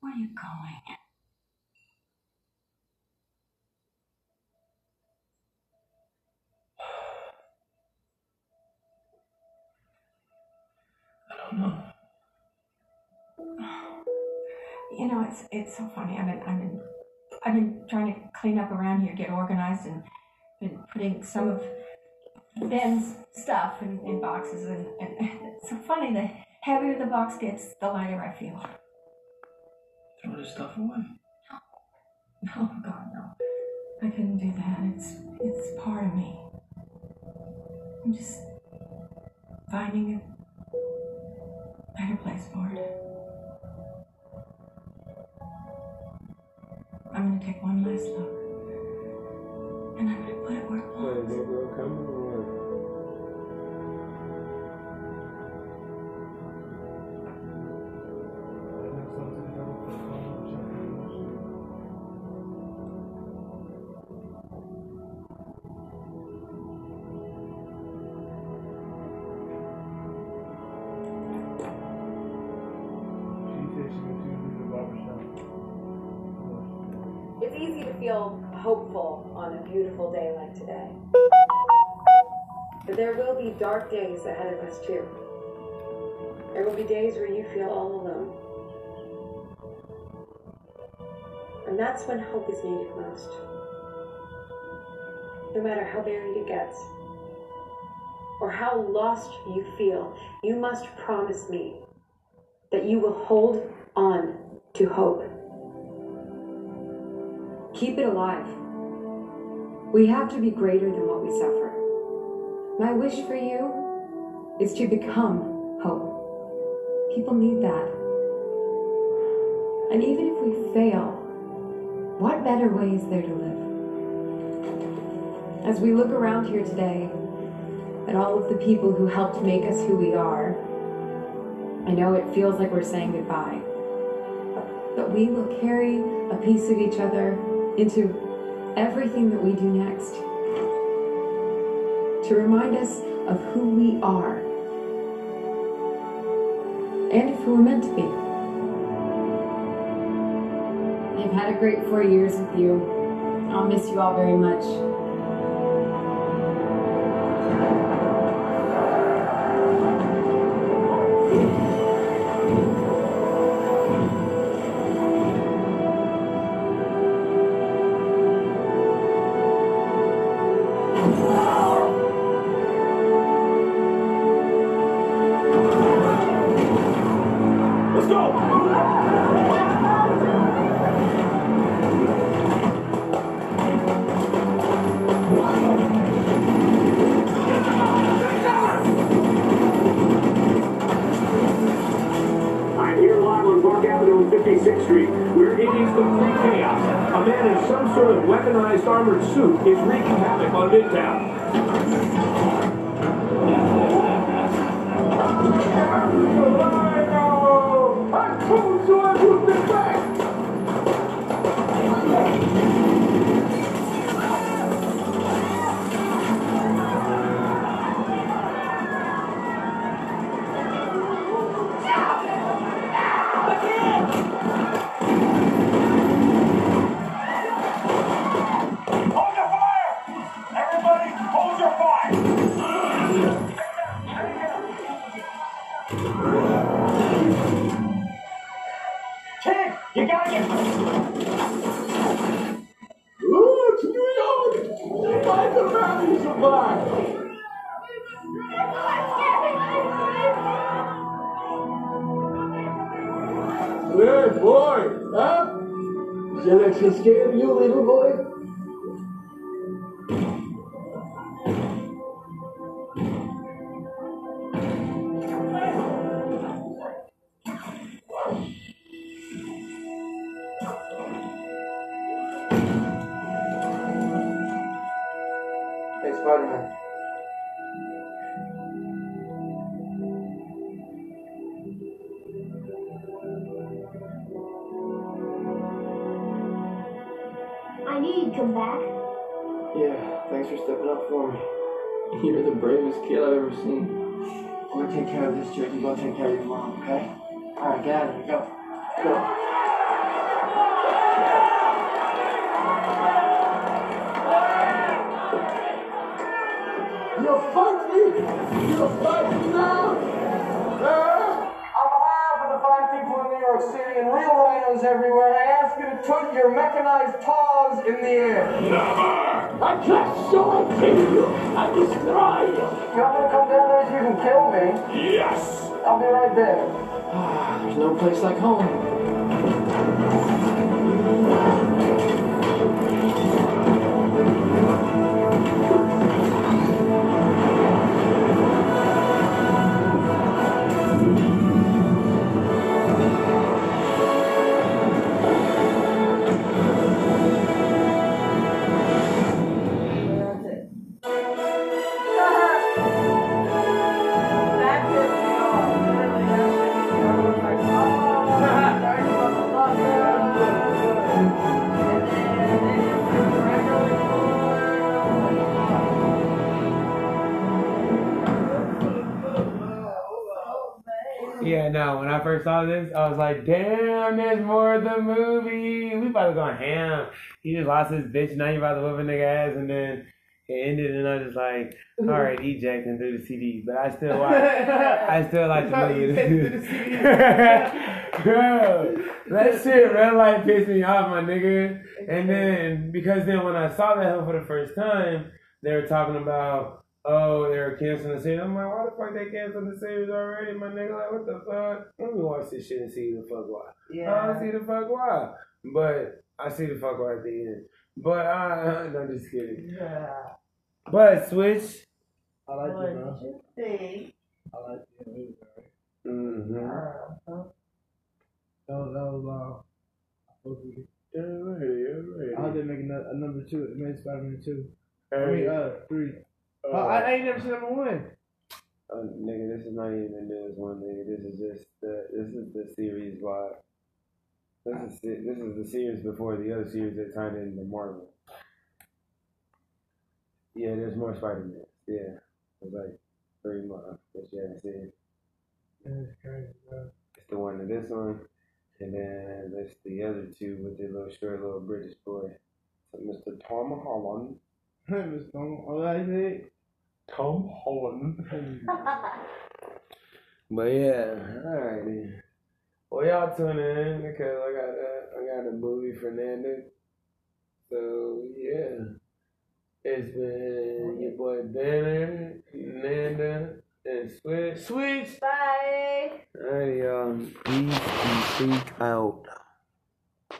where are you going? I don't know. You know, it's it's so funny. I'm in I'm in I've been trying to clean up around here, get organized, and been putting some of Ben's stuff in, in boxes. And, and it's so funny, the heavier the box gets, the lighter I feel. Throw the stuff away. No. Oh, God, no. I couldn't do that. It's, it's part of me. I'm just finding a better place for it. I'm going to take one last look, and I'm going to put it where it belongs. Wait, will it come or hopeful on a beautiful day like today. But there will be dark days ahead of us too. There will be days where you feel all alone. And that's when hope is needed most. No matter how buried it gets, or how lost you feel, you must promise me that you will hold on to hope. Keep it alive. We have to be greater than what we suffer. My wish for you is to become hope. People need that. And even if we fail, what better way is there to live? As we look around here today at all of the people who helped make us who we are, I know it feels like we're saying goodbye, but we will carry a piece of each other into everything that we do next, to remind us of who we are, and if we're meant to be. I've had a great four years with you. I'll miss you all very much. and put your mechanized paws in the air. Never! I just saw I kill you. I destroy you. You're not going to come down there so you can kill me? Yes! I'll be right there. There's no place like home. No, when I first saw this, I was like, damn, there's more of the movie. We about to go ham. He just lost his bitch. Now you about to whip a nigga ass. And then it ended, and I was just like, all right, eject and threw the C D. But I still watch. I still like the movie. Bro, that shit, Red Light pissed me off, my nigga. And then, because then when I saw that hell for the first time, they were talking about, oh, they were canceling the series. I'm like, why the fuck they canceled the series already, my nigga? Like, what the fuck? Let me watch this shit and see the fuck why. Yeah. I don't see the fuck why. But I see the fuck why at the end. But I, no, just kidding. Yeah. But Switch. I like what you, bro. Did you think? I like the movie, bro. Mm-hmm. Uh-huh. That was, that was, uh, yeah, right, yeah, right. I did make a, a number two. It made Spider-Man two. Hey. I mean, uh, three. Oh, uh, I ain't never seen number one. Uh, nigga, this is not even this one, nigga. This is just the this is the series why. This is this is the series before the other series that tied into Marvel. Yeah, there's more Spider-Man. Yeah, there's like three more that you haven't seen. That's crazy, bro. It's the one to this one, and then there's the other two with the little short little British boy, Mister Tom Holland. Mister Tom Holland. Tom Holland. But yeah, alrighty. Well, y'all tune in because I got a, I got a movie Fernandez. So yeah, it's been your boy Banner, Nanda, and Switch. Switch. Bye. Alright, y'all. Peace and peace out.